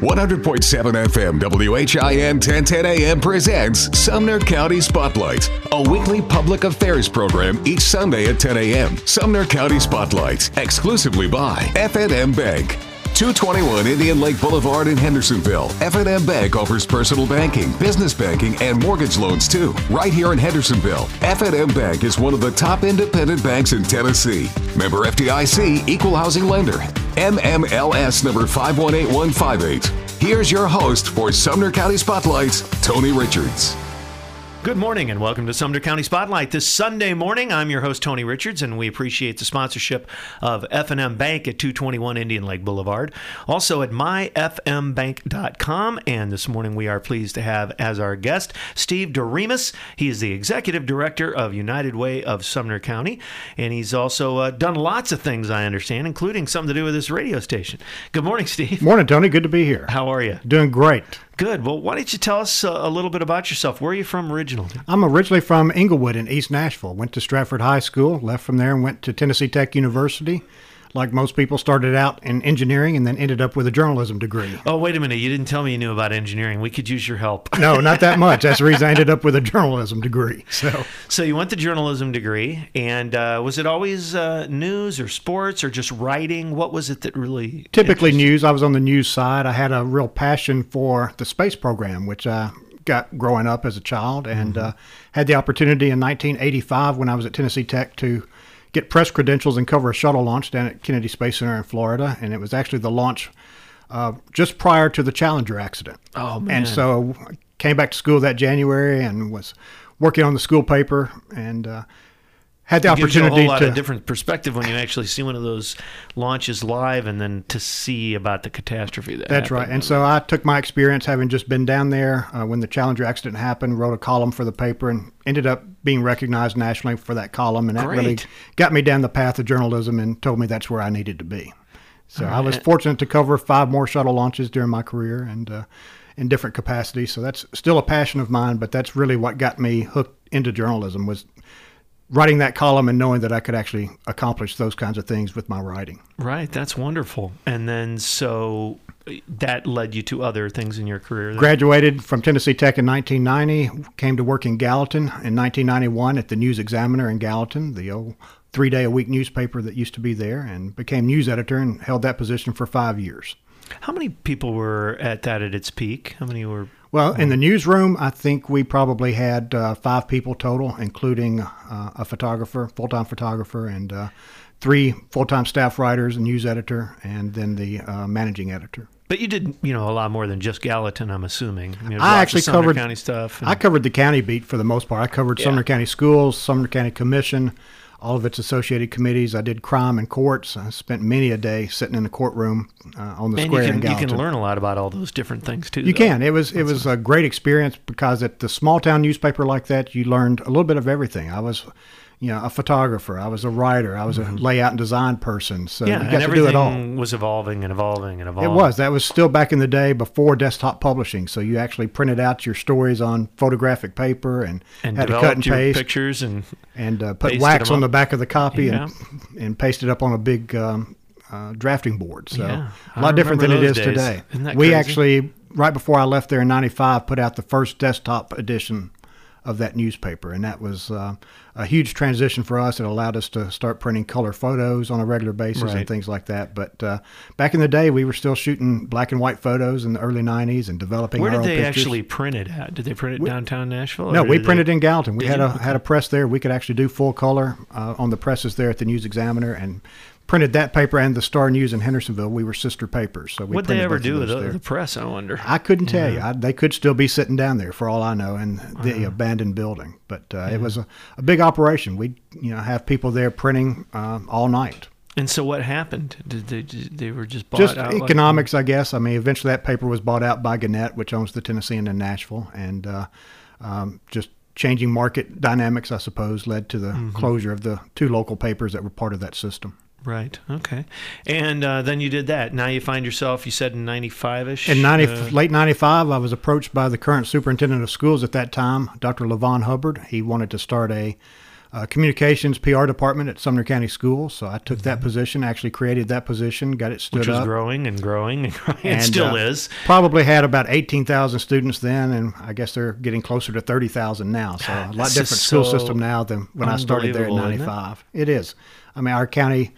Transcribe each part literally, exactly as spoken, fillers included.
one hundred point seven F M W H I N ten ten A M presents Sumner County Spotlight, a weekly public affairs program each Sunday at ten A M Sumner County Spotlight, exclusively by F and M Bank. two twenty-one Indian Lake Boulevard in Hendersonville. F and M Bank offers personal banking, business banking, and mortgage loans too, right here in Hendersonville. F and M Bank is one of the top independent banks in Tennessee. Member F D I C, Equal Housing Lender. M M L S number five one eight one five eight. Here's your host for Sumner County Spotlights, Tony Richards. Good morning and welcome to Sumner County Spotlight. This Sunday morning, I'm your host, Tony Richards, and we appreciate the sponsorship of F and M Bank at two twenty-one Indian Lake Boulevard. Also at my f m bank dot com, and this morning we are pleased to have as our guest Steve Doremus. He is the Executive Director of United Way of Sumner County, and he's also uh, done lots of things, I understand, including something to do with this radio station. Good morning, Steve. Morning, Tony. Good to be here. How are you? Doing great. Good. Well, why don't you tell us a little bit about yourself? Where are you from originally? I'm originally from Inglewood in East Nashville. Went to Stratford High School, left from there and went to Tennessee Tech University. Like most people, started out in engineering and then ended up with a journalism degree. Oh, wait a minute. You didn't tell me you knew about engineering. We could use your help. No, not that much. That's the reason I ended up with a journalism degree. So, so you went the journalism degree, and uh, was it always uh, news or sports or just writing? What was it that really... Typically news. I was on the news side. I had a real passion for the space program, which I got growing up as a child, and mm-hmm. uh, had the opportunity in nineteen eighty-five when I was at Tennessee Tech to... get press credentials and cover a shuttle launch down at Kennedy Space Center in Florida. And it was actually the launch uh, just prior to the Challenger accident. Oh, man. And so I came back to school that January and was working on the school paper and uh, had the it opportunity to... It gives you a whole lot to, of different perspective when you actually see one of those launches live and then to see about the catastrophe that That's happened. Right. And so I took my experience, having just been down there uh, when the Challenger accident happened, wrote a column for the paper and ended up being recognized nationally for that column, and that Great. really got me down the path of journalism and told me that's where I needed to be. So right. I was fortunate to cover five more shuttle launches during my career and uh, in different capacities. So that's still a passion of mine, but that's really what got me hooked into journalism was writing that column and knowing that I could actually accomplish those kinds of things with my writing. Right. That's wonderful. And then so that led you to other things in your career? Then? Graduated from Tennessee Tech in nineteen ninety, came to work in Gallatin in nineteen ninety-one at the News Examiner in Gallatin, the old three-day-a-week newspaper that used to be there, and became news editor and held that position for five years. How many people were at that at its peak? How many were... Well, in the newsroom, I think we probably had uh, five people total, including uh, a photographer, full-time photographer, and uh, three full-time staff writers, a news editor, and then the uh, managing editor. But you did, you know, a lot more than just Gallatin, I'm assuming. I, mean, I actually covered county stuff. And... I covered the county beat for the most part. I covered yeah. Sumner County Schools, Sumner County Commission, all of its associated committees. I did crime and courts. I spent many a day sitting in the courtroom uh, on the and square you can, in Gallatin. You can learn a lot about all those different things, too. You though. can. It was That's it was a great experience because at the small-town newspaper like that, you learned a little bit of everything. I was... You know, a photographer. I was a writer. I was a layout and design person. So yeah, you got to do it all. Everything was evolving and evolving and evolving. It was. That was still back in the day before desktop publishing. So you actually printed out your stories on photographic paper and, and had to cut and paste pictures and and uh, put wax on the back of the copy yeah. and and paste it up on a big um, uh, drafting board. So yeah, a lot different than it is days. today. Isn't that crazy? We actually, right before I left there in ninety-five, put out the first desktop edition of that newspaper, and that was uh, a huge transition for us. It allowed us to start printing color photos on a regular basis right. and things like that. But uh, back in the day, we were still shooting black and white photos in the early nineties and developing Where our own pictures. Where did they actually print it at? Did they print it we, downtown Nashville? No, we printed they, in Gallatin. We had a, had a press there. We could actually do full color uh, on the presses there at the News Examiner and printed that paper and the Star News in Hendersonville. We were sister papers. So what did they ever do with the press, I wonder? I couldn't tell yeah. you. I, they could still be sitting down there, for all I know, in the uh-huh. abandoned building. But uh, yeah. it was a, a big operation. We'd you know, have people there printing um, all night. And so what happened? Did they did they were just bought just out? Just economics, like, I guess. I mean, eventually that paper was bought out by Gannett, which owns the Tennessean in Nashville. And uh, um, just... changing market dynamics, I suppose, led to the mm-hmm. closure of the two local papers that were part of that system. Right. Okay. And uh, then you did that. Now you find yourself, you said in ninety-five-ish? In ninety, uh, late ninety-five, I was approached by the current superintendent of schools at that time, Doctor LaVon Hubbard. He wanted to start a uh, communications P R department at Sumner County Schools. So I took that position, actually created that position, got it stood up. Which was up. growing and growing and growing. It and, still uh, is. Probably had about eighteen thousand students then, and I guess they're getting closer to thirty thousand now. So a lot different school so system now than when I started there in ninety-five. It? it is. I mean, our county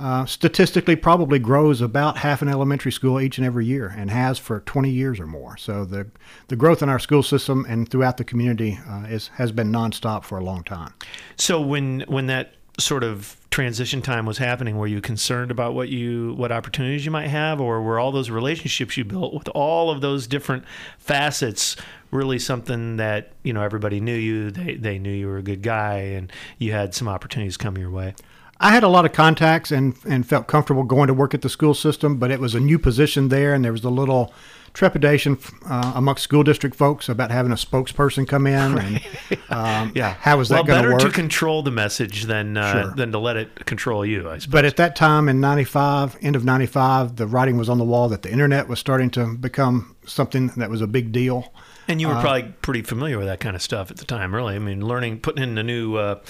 uh, statistically probably grows about half an elementary school each and every year, and has for twenty years or more. So the the growth in our school system and throughout the community uh, is has been nonstop for a long time. So when when that sort of transition time was happening, were you concerned about what you what opportunities you might have, or were all those relationships you built with all of those different facets really something that, you know, everybody knew you, they they knew you were a good guy, and you had some opportunities come your way? I had a lot of contacts and and felt comfortable going to work at the school system, but it was a new position there, and there was a little trepidation uh, amongst school district folks about having a spokesperson come in. Right. And, um, yeah. How is that well, going to work? Better to control the message than uh, sure. than to let it control you, I suppose. But at that time in ninety-five, end of ninety-five, the writing was on the wall that the internet was starting to become something that was a big deal. And you were uh, probably pretty familiar with that kind of stuff at the time, really. I mean, learning, putting in the new uh,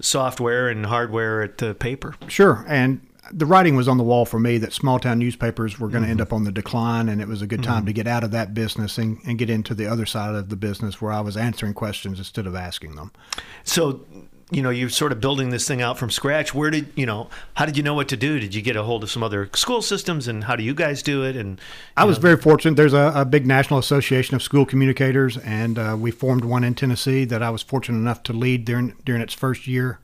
software and hardware at the paper. Sure. And the writing was on the wall for me that small-town newspapers were going to mm-hmm. end up on the decline, and it was a good time mm-hmm. to get out of that business and, and get into the other side of the business where I was answering questions instead of asking them. So, you know, you're sort of building this thing out from scratch. Where did, you know, how did you know what to do? Did you get a hold of some other school systems, and how do you guys do it? And I was know. very fortunate. There's a, a big national association of school communicators, and uh, we formed one in Tennessee that I was fortunate enough to lead during during its first year.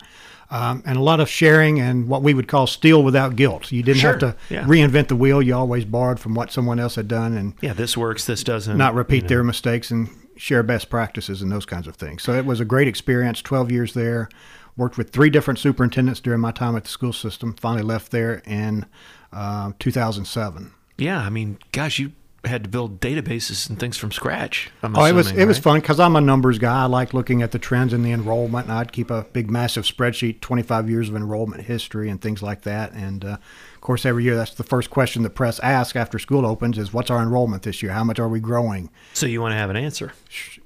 Um, and a lot of sharing and what we would call steal without guilt. You didn't sure. have to yeah. reinvent the wheel. You always borrowed from what someone else had done. And yeah, this works, this doesn't. Not repeat you know. their mistakes and share best practices and those kinds of things. So it was a great experience, twelve years there. Worked with three different superintendents during my time at the school system. Finally left there in uh, two thousand seven. Yeah, I mean, gosh, you had to build databases and things from scratch. I'm oh, assuming, it was it right? was fun because I'm a numbers guy. I like looking at the trends in the enrollment, and I'd keep a big, massive spreadsheet, twenty-five years of enrollment history and things like that. And uh, of course, every year, that's the first question the press asks after school opens is, "What's our enrollment this year? How much are we growing?" So you want to have an answer.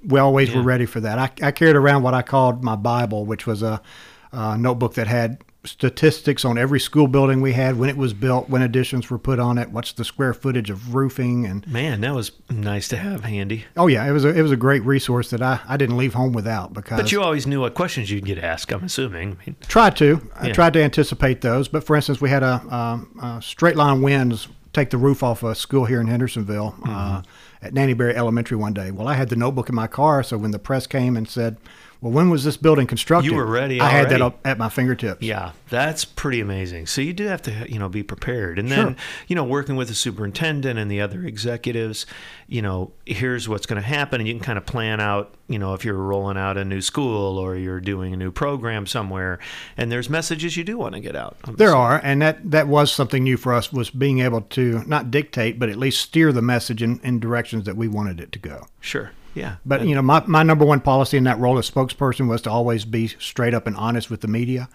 We always yeah. were ready for that. I, I carried around what I called my Bible, which was a, a notebook that had statistics on every school building we had, when it was built, when additions were put on it, what's the square footage of roofing. And man, that was nice to have handy. Oh yeah, it was a, it was a great resource that I, I didn't leave home without. Because But you always knew what questions you'd get asked, I'm assuming. I mean, tried to. Yeah. I tried to anticipate those. But for instance, we had a, um, a straight line winds take the roof off a school here in Hendersonville mm-hmm. uh, at Nanny Berry Elementary one day. Well, I had the notebook in my car, so when the press came and said, well, when was this building constructed? You were ready. I already had that up at my fingertips. Yeah, that's pretty amazing. So you do have to, you know, be prepared. And then, sure. you know, working with the superintendent and the other executives, you know, here's what's going to happen. And you can kind of plan out, you know, if you're rolling out a new school or you're doing a new program somewhere. And there's messages you do want to get out. I'm there assuming. are. And that, that was something new for us, was being able to not dictate, but at least steer the message in, in directions that we wanted it to go. Sure. Yeah. But, you know, my, my number one policy in that role as spokesperson was to always be straight up and honest with the media.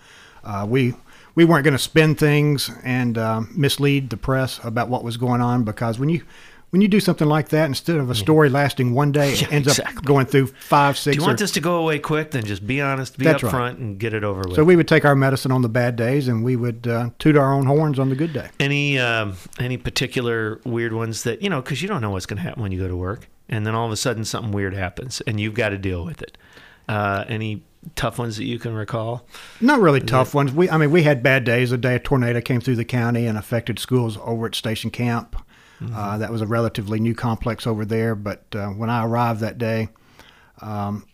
Uh, we we weren't going to spin things and um, mislead the press about what was going on, because when you when you do something like that, instead of a story lasting one day, it yeah, ends exactly. up going through five, six. Do you want or, this to go away quick? Then just be honest, be up right. front, and get it over with. So we would take our medicine on the bad days, and we would uh, toot our own horns on the good day. Any, um, any particular weird ones that, you know, because you don't know what's going to happen when you go to work. And then all of a sudden something weird happens, and you've got to deal with it. Uh, any tough ones that you can recall? Not really Is tough it? ones. We, I mean, we had bad days. A day a tornado came through the county and affected schools over at Station Camp. Mm-hmm. Uh, that was a relatively new complex over there. But uh, when I arrived that day, um,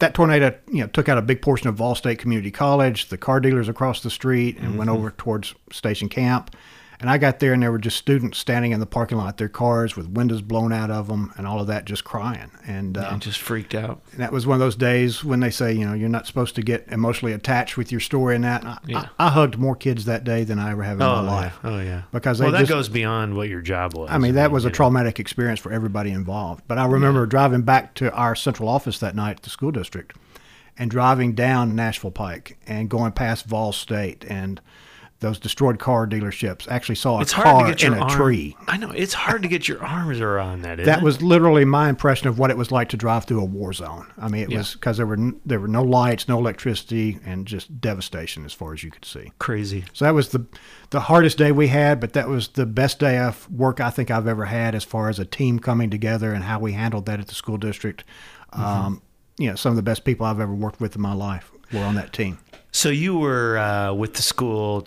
that tornado, you know, took out a big portion of Vol State Community College, the car dealers across the street, and mm-hmm. went over towards Station Camp. And I got there, and there were just students standing in the parking lot, their cars with windows blown out of them and all of that, just crying. And um, just freaked out. And that was one of those days when they say, you know, you're not supposed to get emotionally attached with your story and that. And I, yeah. I, I hugged more kids that day than I ever have in oh, my life. Yeah. Oh, yeah. Because well, that just, goes beyond what your job was. I mean, that I mean, was a traumatic experience for everybody involved. But I remember yeah. driving back to our central office that night at the school district and driving down Nashville Pike and going past Vol State and those destroyed car dealerships. Actually saw a it's car in a arm, tree. I know. It's hard to get your arms around that, isn't That it? was literally my impression of what it was like to drive through a war zone. I mean, it yeah. was because there were, there were no lights, no electricity, and just devastation as far as you could see. Crazy. So that was the, the hardest day we had, but that was the best day of work I think I've ever had as far as a team coming together and how we handled that at the school district. Mm-hmm. Um, you know, some of the best people I've ever worked with in my life were on that team. So you were uh, with the school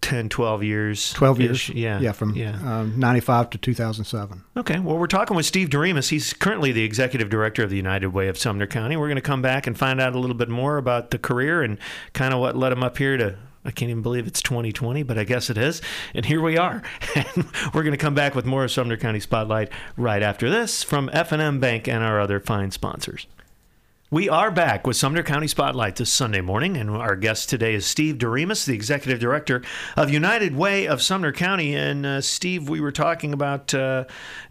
ten, twelve years twelve years Yeah. Yeah, from yeah. Um, ninety-five to two thousand seven Okay. Well, we're talking with Steve Doremus. He's currently the executive director of the United Way of Sumner County. We're going to come back and find out a little bit more about the career and kind of what led him up here to, I can't even believe it's twenty twenty, but I guess it is. And here we are. And we're going to come back with more of Sumner County Spotlight right after this from F and M Bank and our other fine sponsors. We are back with Sumner County Spotlight this Sunday morning, and our guest today is Steve Doremus, the Executive Director of United Way of Sumner County. And, uh, Steve, we were talking about uh,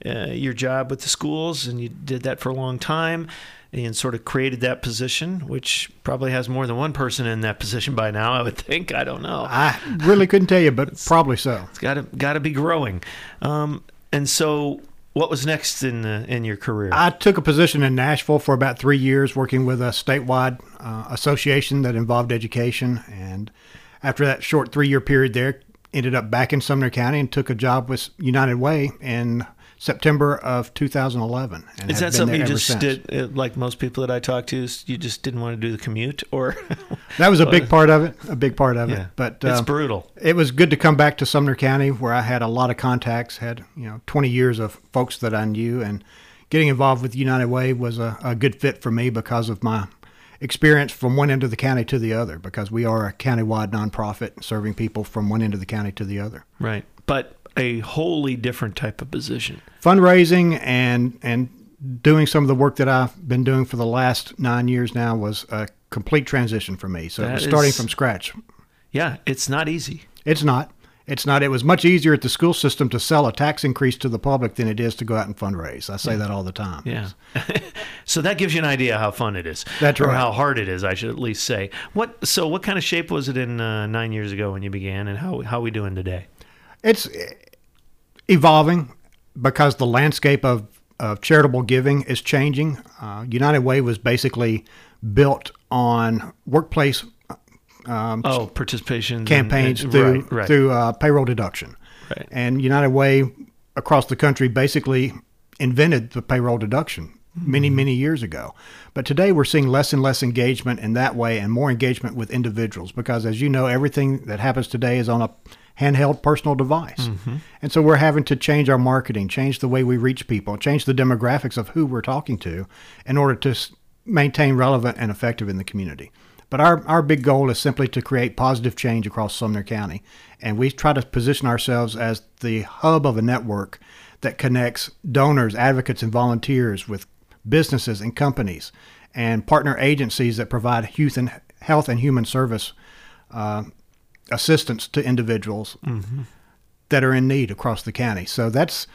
uh, your job with the schools, and you did that for a long time and sort of created that position, which probably has more than one person in that position by now, I would think. I don't know. I really couldn't tell you, but probably so. It's got to got to be growing. Um, and so... What was next in the, in your career? I took a position in Nashville for about three years working with a statewide uh, association that involved education. And after that short three-year period there, ended up back in Sumner County and took a job with United Way in September of two thousand eleven. And Is that something you just since. did, like most people that I talk to, you just didn't want to do the commute? or? That was a big part of it, a big part of yeah. it. But It's um, brutal. It was good to come back to Sumner County where I had a lot of contacts, had you know twenty years of folks that I knew, and getting involved with United Way was a, a good fit for me because of my experience from one end of the county to the other, because we are a countywide nonprofit serving people from one end of the county to the other. Right, but... a wholly different type of position. Fundraising and and doing some of the work that I've been doing for the last nine years now was a complete transition for me. So that it was starting is, from scratch. Yeah, it's not easy. It's not. It's not. It was much easier at the school system to sell a tax increase to the public than it is to go out and fundraise. I say yeah. that all the time. Yeah. So that gives you an idea how fun it is. That's right. Or how hard it is, I should at least say. What? So what kind of shape was it in uh, nine years ago when you began, and how how are we doing today? It's evolving because the landscape of, of charitable giving is changing. Uh, United Way was basically built on workplace um, oh, participation campaigns and, and, through right, right. through uh, payroll deduction. Right. And United Way across the country basically invented the payroll deduction many, mm-hmm. many years ago. But today we're seeing less and less engagement in that way and more engagement with individuals because, as you know, everything that happens today is on a handheld personal device. Mm-hmm. And so we're having to change our marketing, change the way we reach people, change the demographics of who we're talking to in order to maintain relevant and effective in the community. But our, our big goal is simply to create positive change across Sumner County. And we try to position ourselves as the hub of a network that connects donors, advocates, and volunteers with businesses and companies and partner agencies that provide health and human service uh, assistance to individuals mm-hmm. that are in need across the county. So that's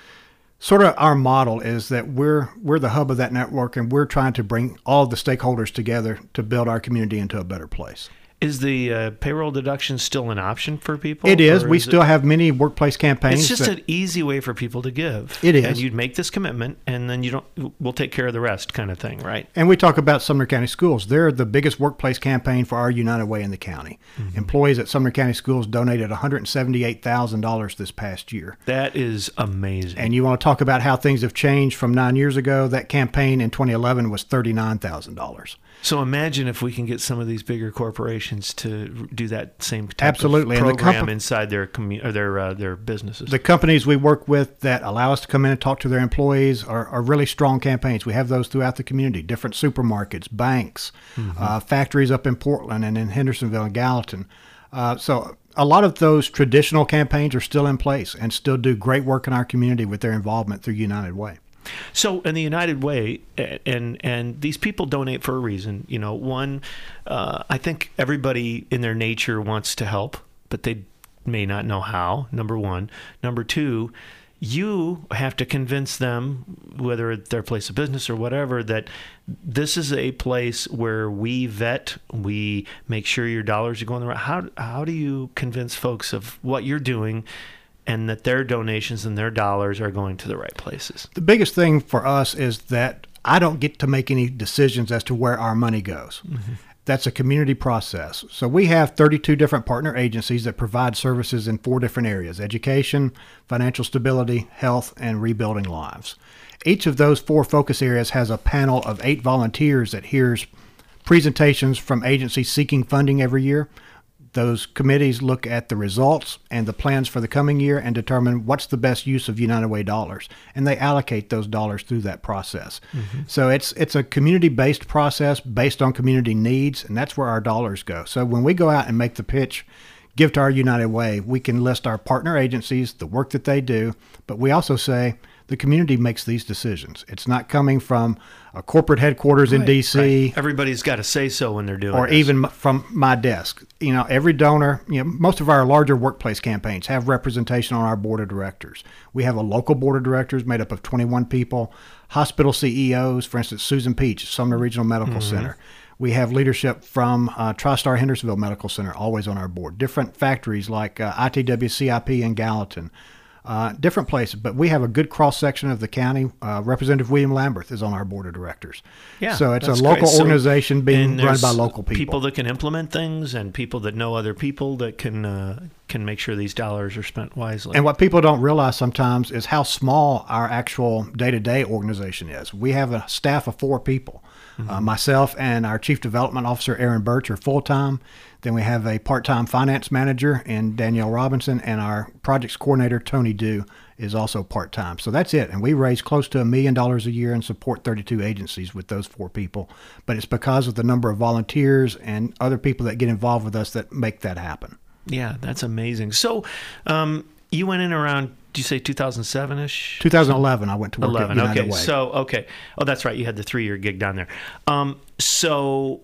sort of our model, is that we're we're the hub of that network, and we're trying to bring all the stakeholders together to build our community into a better place. Is the uh, payroll deduction still an option for people? It is. We is still it... have many workplace campaigns. It's just that... an easy way for people to give. It is. And you'd make this commitment, and then you don't. We'll take care of the rest kind of thing, right? And we talk about Sumner County Schools. They're the biggest workplace campaign for our United Way in the county. Mm-hmm. Employees at Sumner County Schools donated one hundred seventy-eight thousand dollars this past year. That is amazing. And you want to talk about how things have changed from nine years ago. That campaign in twenty eleven was thirty-nine thousand dollars. So imagine if we can get some of these bigger corporations to do that same type Absolutely. of program and the comp- inside their commu- or their uh, their businesses. The companies we work with that allow us to come in and talk to their employees are, are really strong campaigns. We have those throughout the community, different supermarkets, banks, mm-hmm. uh, factories up in Portland and in Hendersonville and Gallatin. Uh, so a lot of those traditional campaigns are still in place and still do great work in our community with their involvement through United Way. So in the United Way, and and these people donate for a reason. You know, one, uh, I think everybody in their nature wants to help, but they may not know how, number one. Number two, you have to convince them, whether it's their place of business or whatever, that this is a place where we vet, we make sure your dollars are going the right. How how do you convince folks of what you're doing and that their donations and their dollars are going to the right places? The biggest thing for us is that I don't get to make any decisions as to where our money goes. Mm-hmm. That's a community process. So we have thirty-two different partner agencies that provide services in four different areas: education, financial stability, health, and rebuilding lives. Each of those four focus areas has a panel of eight volunteers that hears presentations from agencies seeking funding every year. Those committees look at the results and the plans for the coming year and determine what's the best use of United Way dollars, and they allocate those dollars through that process. Mm-hmm. So it's it's a community-based process based on community needs, and that's where our dollars go. So when we go out and make the pitch, give to our United Way, we can list our partner agencies, the work that they do, but we also say the community makes these decisions. It's not coming from a corporate headquarters right, in D C Right. Everybody's got to say so when they're doing it. Or this. Even from my desk. You know, every donor, you know, most of our larger workplace campaigns have representation on our board of directors. We have a local board of directors made up of twenty-one people, hospital C E Os, for instance, Susan Peach, Sumner Regional Medical mm-hmm. Center. We have leadership from uh, TriStar Hendersonville Medical Center, always on our board. Different factories like uh, I T W C I P in Gallatin. Uh, different places, but we have a good cross-section of the county. Uh, Representative William Lambert is on our board of directors. Yeah, so it's a local so, organization being run by local people. People that can implement things and people that know other people that can uh, can make sure these dollars are spent wisely. And what people don't realize sometimes is how small our actual day-to-day organization is. We have a staff of four people. Mm-hmm. Uh, myself and our Chief Development Officer, Aaron Birch, are full-time. Then we have a part-time finance manager in Danielle Robinson, and our projects coordinator, Tony Dew, is also part-time. So that's it. And we raise close to a million dollars a year and support thirty-two agencies with those four people. But it's because of the number of volunteers and other people that get involved with us that make that happen. Yeah, that's amazing. So um, you went in around... Did you say two thousand seven-ish? two thousand eleven, I went to work eleven, at United okay. Way. So, okay. Oh, that's right. You had the three-year gig down there. Um, so,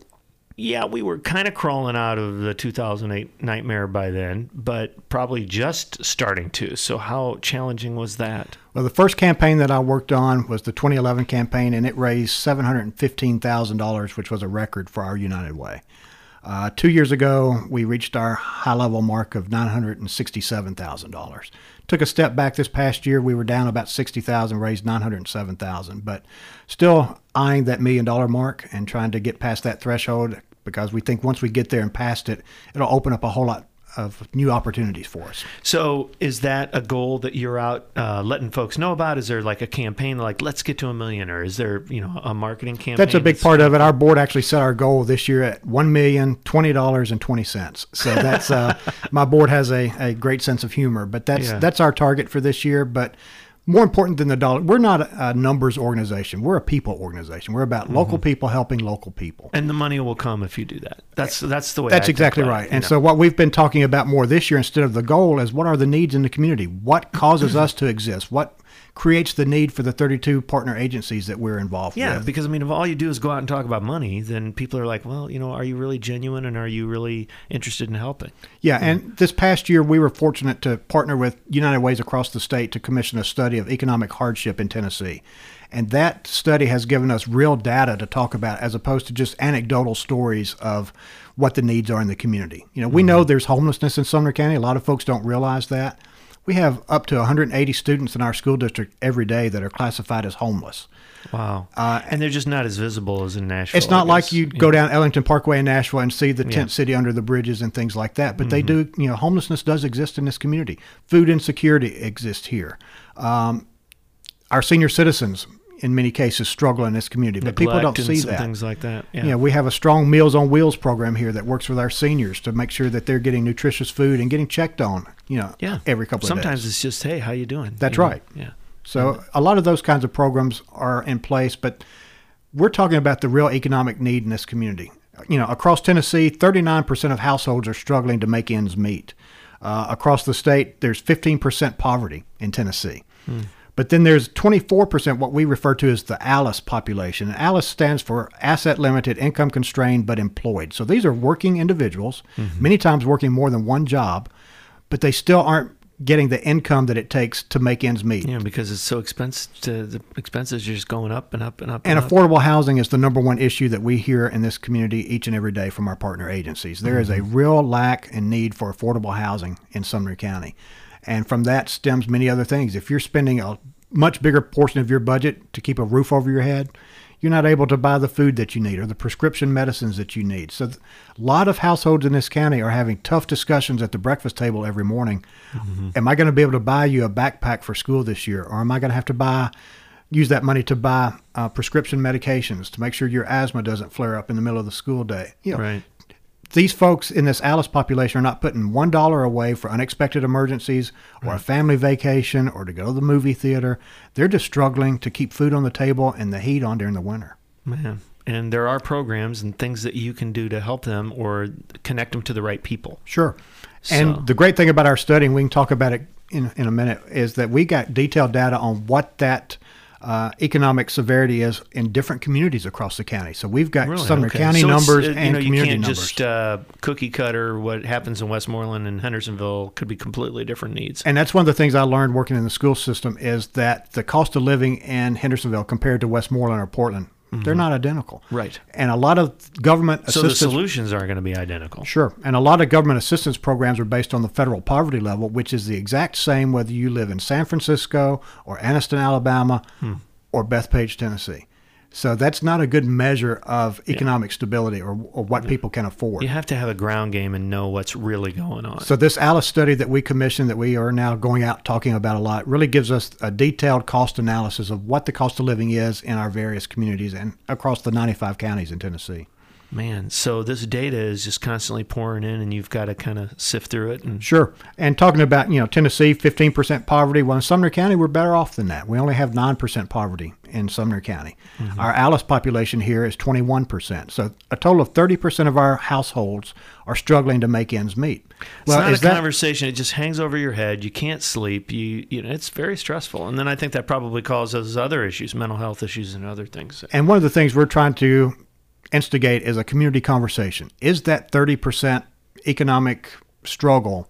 yeah, we were kind of crawling out of the two thousand eight nightmare by then, but probably just starting to. So how challenging was that? Well, the first campaign that I worked on was the twenty eleven campaign, and it raised seven hundred fifteen thousand dollars, which was a record for our United Way. Uh, two years ago, we reached our high-level mark of nine hundred sixty-seven thousand dollars. Took a step back this past year. We were down about sixty thousand dollars, raised nine hundred seven thousand dollars, but still eyeing that million-dollar mark and trying to get past that threshold because we think once we get there and past it, it'll open up a whole lot of new opportunities for us. So is that a goal that you're out uh, letting folks know about? Is there like a campaign like, let's get to a million, or is there, you know, a marketing campaign? That's a big that's part of it. Our board actually set our goal this year at one million twenty dollars and twenty cents. So that's, uh, my board has a, a great sense of humor, but that's, yeah. that's our target for this year. But more important than the dollar, we're not a numbers organization. We're a people organization. We're about mm-hmm. local people helping local people. And the money will come if you do that. That's that's the way That's I exactly right. It, and know. So what we've been talking about more this year instead of the goal is what are the needs in the community? What causes us to exist? What creates the need for the thirty-two partner agencies that we're involved yeah, with? Yeah, because, I mean, if all you do is go out and talk about money, then people are like, well, you know, are you really genuine and are you really interested in helping? Yeah, mm-hmm. and this past year we were fortunate to partner with United Ways across the state to commission a study of economic hardship in Tennessee. And that study has given us real data to talk about as opposed to just anecdotal stories of what the needs are in the community. You know, we mm-hmm. know there's homelessness in Sumner County. A lot of folks don't realize that. We have up to one hundred eighty students in our school district every day that are classified as homeless. Wow. Uh, and they're just not as visible as in Nashville. It's not like you yeah. go down Ellington Parkway in Nashville and see the tent yeah. city under the bridges and things like that. But mm-hmm. they do, you know, homelessness does exist in this community. Food insecurity exists here. Um, our senior citizens, in many cases, struggle in this community. But people don't see that. Things like that. Yeah. You know, we have a strong Meals on Wheels program here that works with our seniors to make sure that they're getting nutritious food and getting checked on, you know, yeah. every couple Sometimes of days. Sometimes it's just, hey, how you doing? That's you right. Know? Yeah. So yeah. a lot of those kinds of programs are in place, but we're talking about the real economic need in this community. You know, across Tennessee, thirty-nine percent of households are struggling to make ends meet. Uh, across the state, there's fifteen percent poverty in Tennessee. Hmm. But then there's twenty-four percent what we refer to as the ALICE population. And ALICE stands for asset limited, income constrained, but employed. So these are working individuals, mm-hmm. many times working more than one job, but they still aren't getting the income that it takes to make ends meet. Yeah, because it's so expensive. To, the expenses are just going up and up and up. And, and affordable up. housing is the number one issue that we hear in this community each and every day from our partner agencies. There mm-hmm. is a real lack and need for affordable housing in Sumner County. And from that stems many other things. If you're spending a much bigger portion of your budget to keep a roof over your head, you're not able to buy the food that you need or the prescription medicines that you need. So a lot of households in this county are having tough discussions at the breakfast table every morning. Mm-hmm. Am I going to be able to buy you a backpack for school this year? Or am I going to have to buy, use that money to buy uh, prescription medications to make sure your asthma doesn't flare up in the middle of the school day? You know, right. These folks in this ALICE population are not putting one dollar away for unexpected emergencies or right. a family vacation or to go to the movie theater. They're just struggling to keep food on the table and the heat on during the winter. Man. And there are programs and things that you can do to help them or connect them to the right people. Sure. So. And the great thing about our study, and we can talk about it in, in a minute, is that we got detailed data on what that Uh, economic severity is in different communities across the county. So we've got really? Sumner okay. County so numbers uh, and you know, community you can't numbers. Just uh, cookie cutter what happens in Westmoreland and Hendersonville could be completely different needs. And that's one of the things I learned working in the school system is that the cost of living in Hendersonville compared to Westmoreland or Portland, mm-hmm. they're not identical. Right. And a lot of government so assistance. So the solutions aren't going to be identical. Sure. And a lot of government assistance programs are based on the federal poverty level, which is the exact same whether you live in San Francisco or Anniston, Alabama, hmm. or Bethpage, Tennessee. So that's not a good measure of economic yeah. stability or, or what yeah. people can afford. You have to have a ground game and know what's really going on. So this ALICE study that we commissioned that we are now going out talking about a lot really gives us a detailed cost analysis of what the cost of living is in our various communities and across the ninety-five counties in Tennessee. Man, so this data is just constantly pouring in, and you've got to kind of sift through it. And sure. And talking about, you know, Tennessee, fifteen percent poverty. Well, in Sumner County, we're better off than that. We only have nine percent poverty in Sumner County. Mm-hmm. Our ALICE population here is twenty-one percent. So a total of thirty percent of our households are struggling to make ends meet. Well, it's not is a that, conversation. It just hangs over your head. You can't sleep. You, you know, it's very stressful. And then I think that probably causes other issues, mental health issues and other things. And one of the things we're trying to instigate is a community conversation. Is that thirty percent economic struggle,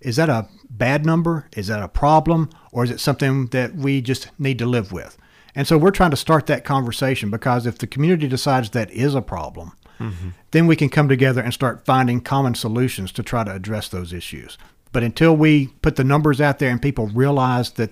is that a bad number? Is that a problem? Or is it something that we just need to live with? And so we're trying to start that conversation because if the community decides that is a problem, mm-hmm. then we can come together and start finding common solutions to try to address those issues. But until we put the numbers out there and people realize that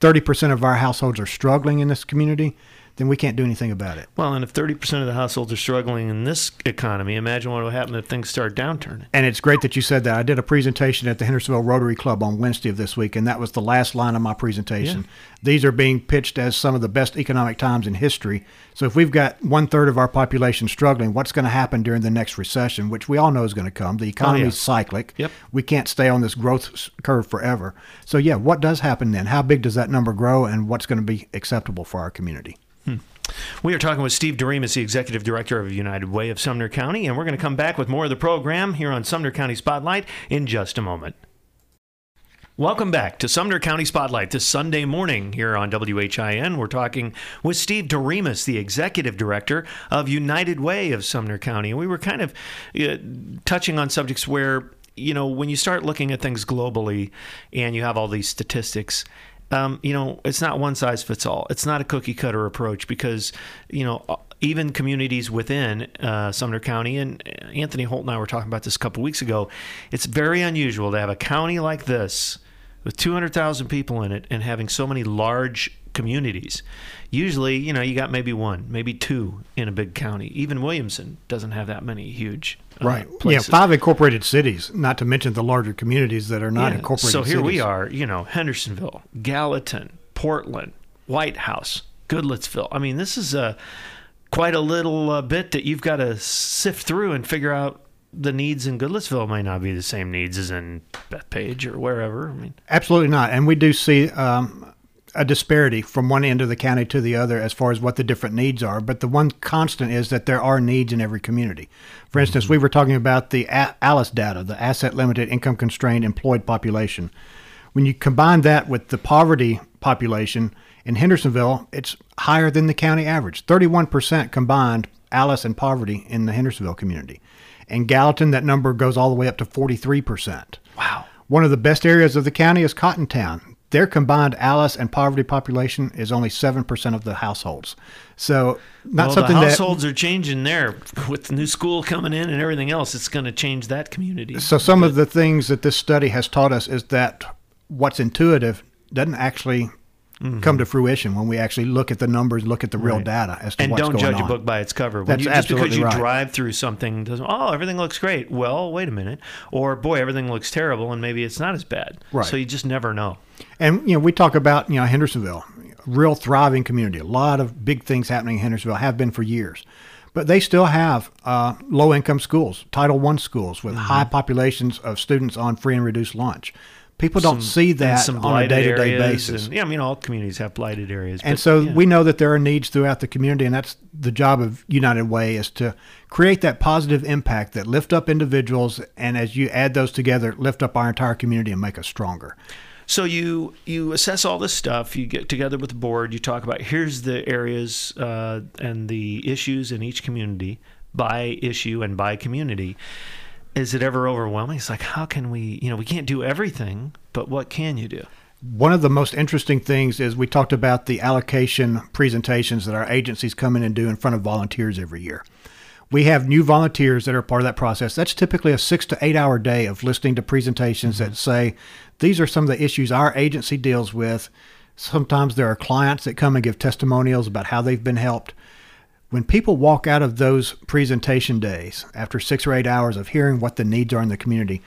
thirty percent of our households are struggling in this community, then we can't do anything about it. Well, and if thirty percent of the households are struggling in this economy, imagine what will happen if things start downturning. And it's great that you said that. I did a presentation at the Hendersonville Rotary Club on Wednesday of this week, and that was the last line of my presentation. Yeah. These are being pitched as some of the best economic times in history. So if we've got one-third of our population struggling, what's going to happen during the next recession, which we all know is going to come? The economy oh, yeah. is cyclic. Yep. We can't stay on this growth curve forever. So, yeah, what does happen then? How big does that number grow, and what's going to be acceptable for our community? Hmm. We are talking with Steve Doremus, the Executive Director of United Way of Sumner County, and we're going to come back with more of the program here on Sumner County Spotlight in just a moment. Welcome back to Sumner County Spotlight this Sunday morning here on W H I N. We're talking with Steve Doremus, the Executive Director of United Way of Sumner County. And we were kind of uh, touching on subjects where, you know, when you start looking at things globally and you have all these statistics, Um, you know, it's not one size fits all. It's not a cookie cutter approach because, you know, even communities within uh, Sumner County, and Anthony Holt and I were talking about this a couple weeks ago, it's very unusual to have a county like this with two hundred thousand people in it and having so many large communities. Usually, you know, you got maybe one, maybe two in a big county. Even Williamson doesn't have that many huge uh, right. places. Yeah, five incorporated cities, not to mention the larger communities that are not yeah. incorporated cities. So here cities. we are, you know, Hendersonville, Gallatin, Portland, White House, Goodlettsville. I mean, this is uh, quite a little uh, bit that you've got to sift through and figure out. The needs in Goodlettsville might not be the same needs as in Bethpage or wherever. I mean, absolutely not. And we do see um, a disparity from one end of the county to the other as far as what the different needs are. But the one constant is that there are needs in every community. For instance, mm-hmm. we were talking about the ALICE data, the asset limited, income constrained, employed population. When you combine that with the poverty population in Hendersonville, it's higher than the county average. thirty-one percent combined ALICE and poverty in the Hendersonville community. In Gallatin, that number goes all the way up to forty-three percent. Wow. One of the best areas of the county is Cottontown. Their combined ALICE and poverty population is only seven percent of the households. So not well, something the households that, are changing there. With the new school coming in and everything else, it's going to change that community. So some but, of the things that this study has taught us is that what's intuitive doesn't actually mm-hmm. come to fruition when we actually look at the numbers, look at the real right. data as to and what's going on. And don't judge a book by its cover. When That's you, just absolutely because you right. drive through something, doesn't oh, everything looks great. Well, wait a minute. Or, boy, everything looks terrible, and maybe it's not as bad. Right. So you just never know. And, you know, we talk about, you know, Hendersonville, real thriving community. A lot of big things happening in Hendersonville have been for years. But they still have uh, low-income schools, Title one schools with mm-hmm. high populations of students on free and reduced lunch. People don't some, see that on a day-to-day basis. And, yeah, I mean, all communities have blighted areas. And but, so yeah. we know that there are needs throughout the community, and that's the job of United Way, is to create that positive impact that lift up individuals, and as you add those together, lift up our entire community and make us stronger. So you you assess all this stuff, you get together with the board, you talk about here's the areas uh, and the issues in each community by issue and by community. Is it ever overwhelming? It's like, how can we, you know, we can't do everything, but what can you do? One of the most interesting things is we talked about the allocation presentations that our agencies come in and do in front of volunteers every year. We have new volunteers that are part of that process. That's typically a six to eight hour day of listening to presentations that say, these are some of the issues our agency deals with. Sometimes there are clients that come and give testimonials about how they've been helped. When people walk out of those presentation days after six or eight hours of hearing what the needs are in the community,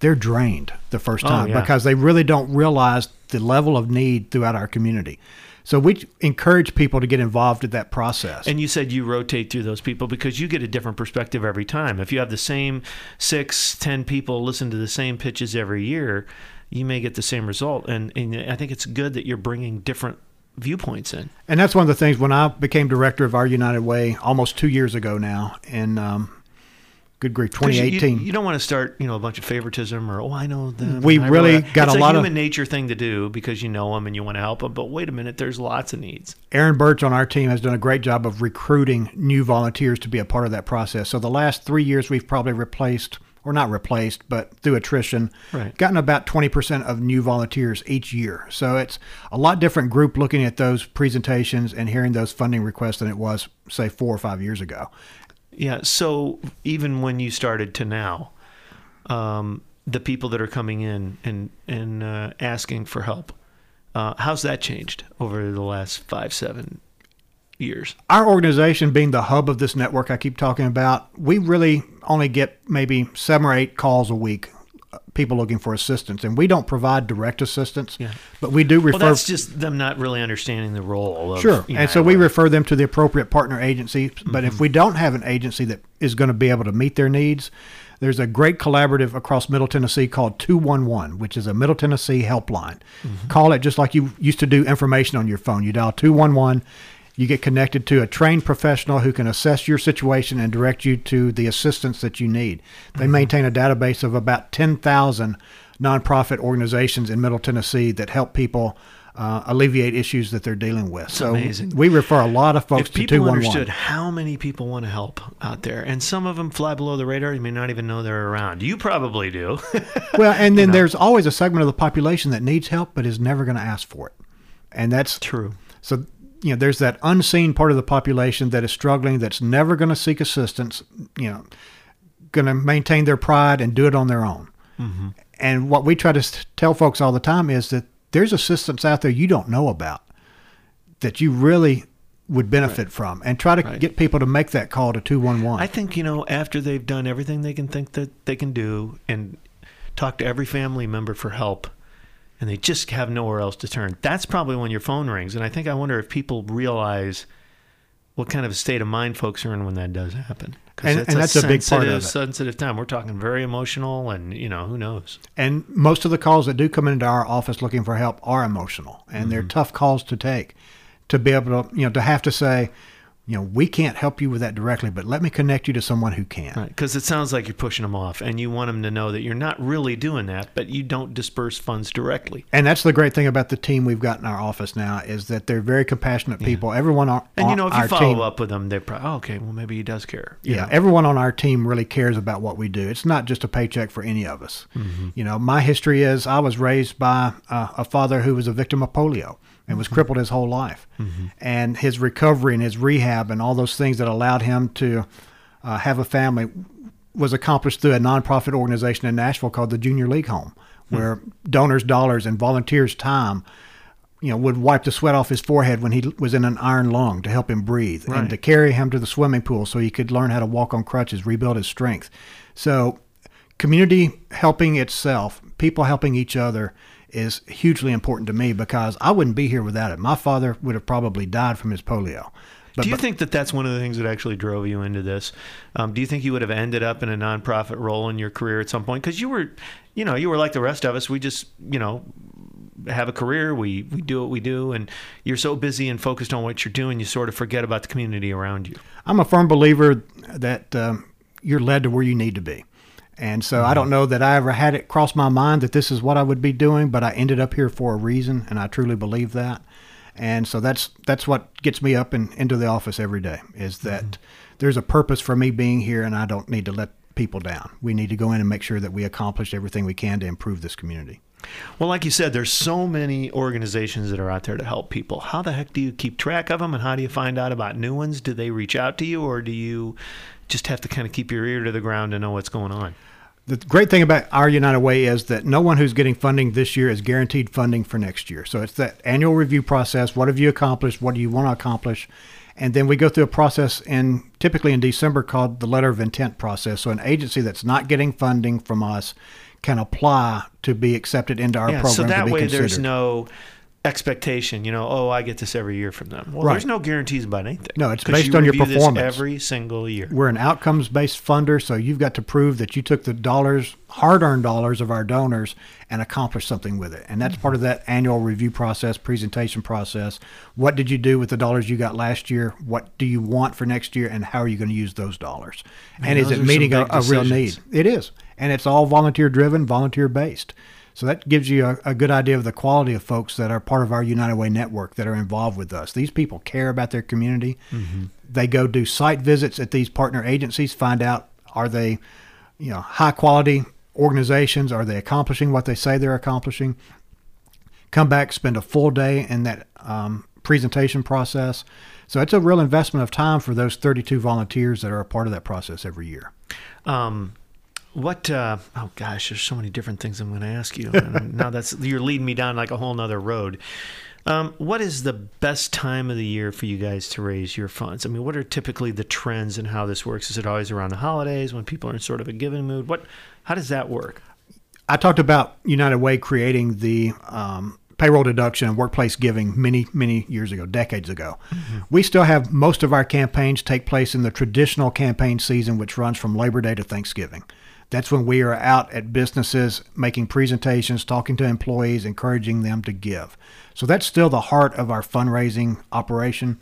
they're drained the first time oh, yeah. because they really don't realize the level of need throughout our community. So we encourage people to get involved in that process. And you said you rotate through those people because you get a different perspective every time. If you have the same six, ten people listen to the same pitches every year, you may get the same result. And, and I think it's good that you're bringing different viewpoints in. And that's one of the things when I became director of our United Way almost two years ago now in um, good grief, twenty eighteen. You, you don't want to start, you know, a bunch of favoritism or, oh, I know them. We really got a lot of... It's a human nature thing to do because you know them and you want to help them. But wait a minute, there's lots of needs. Aaron Birch on our team has done a great job of recruiting new volunteers to be a part of that process. So the last three years we've probably replaced, or not replaced, but through attrition, right. gotten about twenty percent of new volunteers each year. So it's a lot different group looking at those presentations and hearing those funding requests than it was, say, four or five years ago. Yeah, so even when you started to now, um, the people that are coming in and, and uh, asking for help, uh, how's that changed over the last five, seven years? Our organization being the hub of this network I keep talking about, we really only get maybe seven or eight calls a week, people looking for assistance. And we don't provide direct assistance, yeah. but we do refer... Well, that's just them not really understanding the role of... Sure, and so we refer them to the appropriate partner agency. But mm-hmm. if we don't have an agency that is going to be able to meet their needs, there's a great collaborative across Middle Tennessee called two one one, which is a Middle Tennessee helpline. Mm-hmm. Call it just like you used to do information on your phone. You dial two one one. You get connected to a trained professional who can assess your situation and direct you to the assistance that you need. They mm-hmm. maintain a database of about ten thousand nonprofit organizations in Middle Tennessee that help people uh, alleviate issues that they're dealing with. That's so amazing. We refer a lot of folks if to two one one. If people understood how many people want to help out there, and some of them fly below the radar, you may not even know they're around. You probably do. Well, and then you know. There's always a segment of the population that needs help but is never going to ask for it. And that's true. So you know, there's that unseen part of the population that is struggling, that's never going to seek assistance, you know, going to maintain their pride and do it on their own. Mm-hmm. And what we try to tell folks all the time is that there's assistance out there you don't know about that you really would benefit right. from, and try to right. get people to make that call to two one one. I think, you know, after they've done everything they can think that they can do and talk to every family member for help, and they just have nowhere else to turn. That's probably when your phone rings. And I think I wonder if people realize what kind of state of mind folks are in when that does happen. And that's, and a, that's a big part of it. Sensitive time. We're talking very emotional and, you know, who knows. And most of the calls that do come into our office looking for help are emotional. And mm-hmm. they're tough calls to take, to be able to, you know, to have to say, you know, we can't help you with that directly, but let me connect you to someone who can. Right, because it sounds like you're pushing them off, and you want them to know that you're not really doing that, but you don't disperse funds directly. And that's the great thing about the team we've got in our office now, is that they're very compassionate people. Yeah. Everyone on our team. And, you know, if you follow team, up with them, they're probably, oh, okay, well, maybe he does care. Yeah, know? Everyone on our team really cares about what we do. It's not just a paycheck for any of us. Mm-hmm. You know, my history is I was raised by uh, a father who was a victim of polio and was crippled his whole life. Mm-hmm. And his recovery and his rehab and all those things that allowed him to uh, have a family was accomplished through a nonprofit organization in Nashville called the Junior League Home, where mm-hmm. donors' dollars and volunteers' time, you know, would wipe the sweat off his forehead when he was in an iron lung to help him breathe, right. and to carry him to the swimming pool so he could learn how to walk on crutches, rebuild his strength. So community helping itself, people helping each other, is hugely important to me, because I wouldn't be here without it. My father would have probably died from his polio. But, do you but, think that that's one of the things that actually drove you into this? Um, do you think you would have ended up in a nonprofit role in your career at some point? Because you were, you know, you were like the rest of us. We just, you know, have a career. We, we do what we do. And you're so busy and focused on what you're doing, you sort of forget about the community around you. I'm a firm believer that um, you're led to where you need to be. And so I don't know that I ever had it cross my mind that this is what I would be doing, but I ended up here for a reason, and I truly believe that. And so that's that's what gets me up and into the office every day, is that mm-hmm. there's a purpose for me being here, and I don't need to let people down. We need to go in and make sure that we accomplish everything we can to improve this community. Well, like you said, there's so many organizations that are out there to help people. How the heck do you keep track of them, and how do you find out about new ones? Do they reach out to you, or do you just have to kind of keep your ear to the ground to know what's going on? The great thing about our United Way is that no one who's getting funding this year is guaranteed funding for next year. So it's that annual review process. What have you accomplished? What do you want to accomplish? And then we go through a process in typically in December called the letter of intent process. So an agency that's not getting funding from us can apply to be accepted into our yeah, program. So that to be way considered. There's no expectation, you know, oh, I get this every year from them. Well, right. There's no guarantees about anything. No, it's based you on your performance. This every single year. We're an outcomes-based funder, so you've got to prove that you took the dollars, hard-earned dollars of our donors, and accomplished something with it. And that's mm-hmm. part of that annual review process, presentation process. What did you do with the dollars you got last year? What do you want for next year? And how are you going to use those dollars? And, and those is it meeting a, a real need? It is. And it's all volunteer-driven, volunteer-based. So that gives you a, a good idea of the quality of folks that are part of our United Way network that are involved with us. These people care about their community. Mm-hmm. They go do site visits at these partner agencies, find out, are they, you know, high quality organizations? Are they accomplishing what they say they're accomplishing? Come back, spend a full day in that um, presentation process. So it's a real investment of time for those thirty-two volunteers that are a part of that process every year. Um What, uh, oh gosh, there's so many different things I'm going to ask you. And now that's, you're leading me down like a whole nother road. Um, what is the best time of the year for you guys to raise your funds? I mean, what are typically the trends and how this works? Is it always around the holidays when people are in sort of a given mood? What, how does that work? I talked about United Way creating the, um, payroll deduction and workplace giving many, many years ago, decades ago. Mm-hmm. We still have most of our campaigns take place in the traditional campaign season, which runs from Labor Day to Thanksgiving. That's when we are out at businesses making presentations, talking to employees, encouraging them to give. So that's still the heart of our fundraising operation.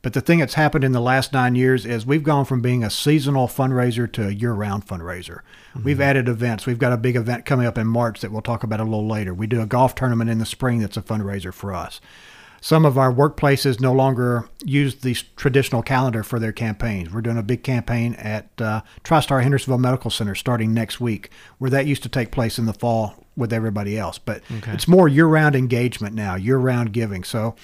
But the thing that's happened in the last nine years is we've gone from being a seasonal fundraiser to a year-round fundraiser. Mm-hmm. We've added events. We've got a big event coming up in March that we'll talk about a little later. We do a golf tournament in the spring that's a fundraiser for us. Some of our workplaces no longer use the traditional calendar for their campaigns. We're doing a big campaign at uh, TriStar Hendersonville Medical Center starting next week, where that used to take place in the fall with everybody else. But okay. It's more year-round engagement now, year-round giving. So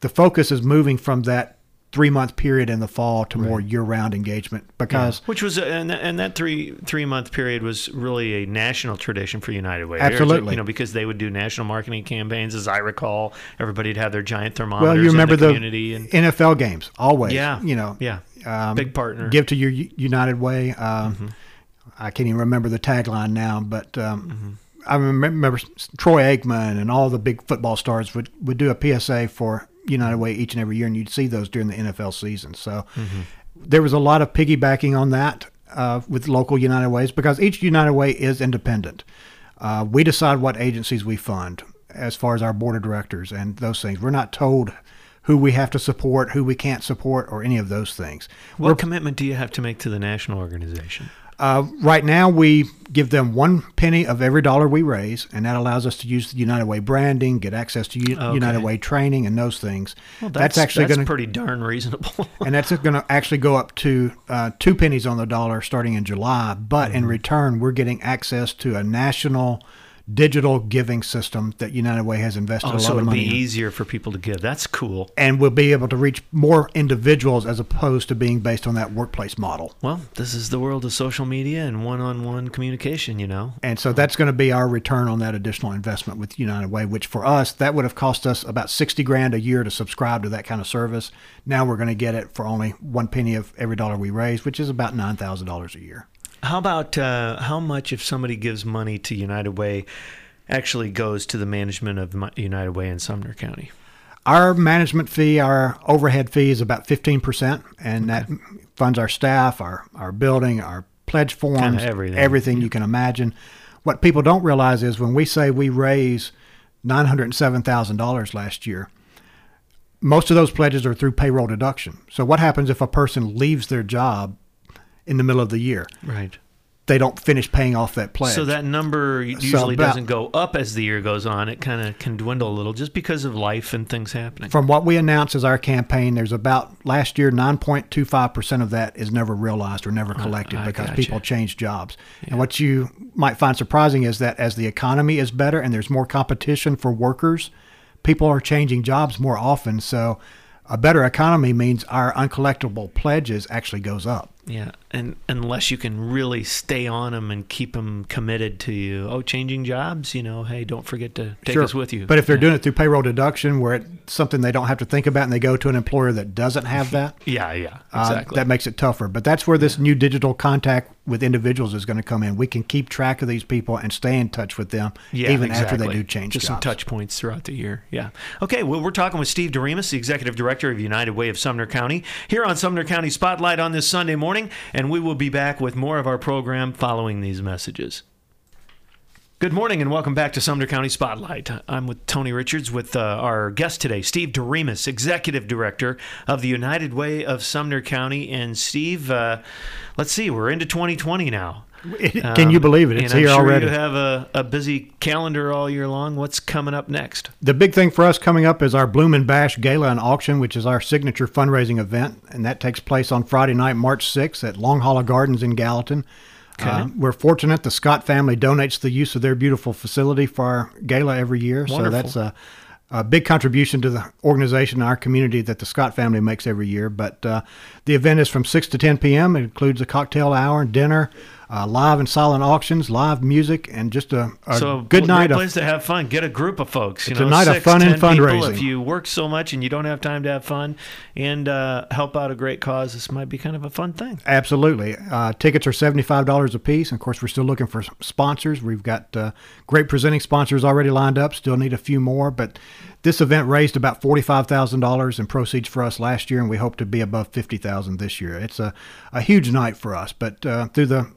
the focus is moving from that three-month period in the fall to right. more year-round engagement. because yeah. Which was, and, and that three, three-month period was really a national tradition for United Way. Absolutely. You know, because they would do national marketing campaigns, as I recall. Everybody would have their giant thermometers well, you remember in the, the community. And, N F L games, always. Yeah. You know, yeah. Um, big partner. Give to your United Way. Um, mm-hmm. I can't even remember the tagline now, but um, mm-hmm. I remember Troy Aikman and all the big football stars would, would do a P S A for United Way each and every year, and you'd see those during the N F L season. So mm-hmm. there was a lot of piggybacking on that uh, with local United Ways, because each United Way is independent. Uh, we decide what agencies we fund as far as our board of directors and those things. We're not told who we have to support, who we can't support, or any of those things. What We're, commitment do you have to make to the national organization? Uh, right now, we give them one penny of every dollar we raise, and that allows us to use the United Way branding, get access to U- okay. United Way training, and those things. Well, that's, that's actually that's gonna, pretty darn reasonable. And that's going to actually go up to uh, two pennies on the dollar starting in July. But mm-hmm. in return, we're getting access to a national digital giving system that United Way has invested oh, a lot so of money in. So it'll be easier for people to give. That's cool. And we'll be able to reach more individuals as opposed to being based on that workplace model. Well, this is the world of social media and one-on-one communication, you know. And so that's going to be our return on that additional investment with United Way, which for us, that would have cost us about sixty grand a year to subscribe to that kind of service. Now we're going to get it for only one penny of every dollar we raise, which is about nine thousand dollars a year. How about uh, how much, if somebody gives money to United Way, actually goes to the management of United Way in Sumner County? Our management fee, our overhead fee is about fifteen percent, and okay. that funds our staff, our, our building, our pledge forms, kind of everything, everything yeah. you can imagine. What people don't realize is when we say we raise nine hundred seven thousand dollars last year, most of those pledges are through payroll deduction. So what happens if a person leaves their job in the middle of the year? Right. They don't finish paying off that pledge. So that number usually so about, doesn't go up as the year goes on. It kind of can dwindle a little just because of life and things happening. From what we announce as our campaign, there's about last year, nine point two five percent of that is never realized or never collected uh, because gotcha. people change jobs. Yeah. And what you might find surprising is that as the economy is better and there's more competition for workers, people are changing jobs more often. So a better economy means our uncollectible pledges actually goes up. Yeah, and unless you can really stay on them and keep them committed to you. Oh, changing jobs, you know, hey, don't forget to take sure. us with you. But if they're yeah. doing it through payroll deduction where it's something they don't have to think about and they go to an employer that doesn't have that, yeah, yeah, exactly. Uh, that makes it tougher. But that's where this yeah. new digital contact with individuals is going to come in. We can keep track of these people and stay in touch with them yeah, even exactly. after they do change Just jobs. Some touch points throughout the year, yeah. Okay, well, we're talking with Steve Doremus, the Executive Director of United Way of Sumner County, here on Sumner County Spotlight on this Sunday morning, and we will be back with more of our program following these messages. Good morning and welcome back to Sumner County Spotlight. I'm with Tony Richards with uh, our guest today, Steve Doremus, Executive Director of the United Way of Sumner County. And Steve, uh, let's see, we're into twenty twenty now. Um, Can you believe it? It's here sure already. You have a, a busy calendar all year long. What's coming up next? The big thing for us coming up is our Bloom and Bash Gala and Auction, which is our signature fundraising event, and that takes place on Friday night, March sixth at Long Hollow Gardens in Gallatin. Okay. Uh, we're fortunate the Scott family donates the use of their beautiful facility for our gala every year. Wonderful. So that's a, a big contribution to the organization and our community that the Scott family makes every year. But uh, the event is from six to ten p.m. It includes a cocktail hour, dinner, Uh, live and silent auctions, live music, and just a, a so good night. So a place of, to have fun. Get a group of folks. You it's know, a night six, of fun and fundraising. If you work so much and you don't have time to have fun and uh, help out a great cause, this might be kind of a fun thing. Absolutely. Uh, tickets are seventy-five dollars a piece. Of course, we're still looking for sponsors. We've got uh, great presenting sponsors already lined up. Still need a few more, but this event raised about forty-five thousand dollars in proceeds for us last year, and we hope to be above fifty thousand dollars this year. It's a, a huge night for us, but uh, through the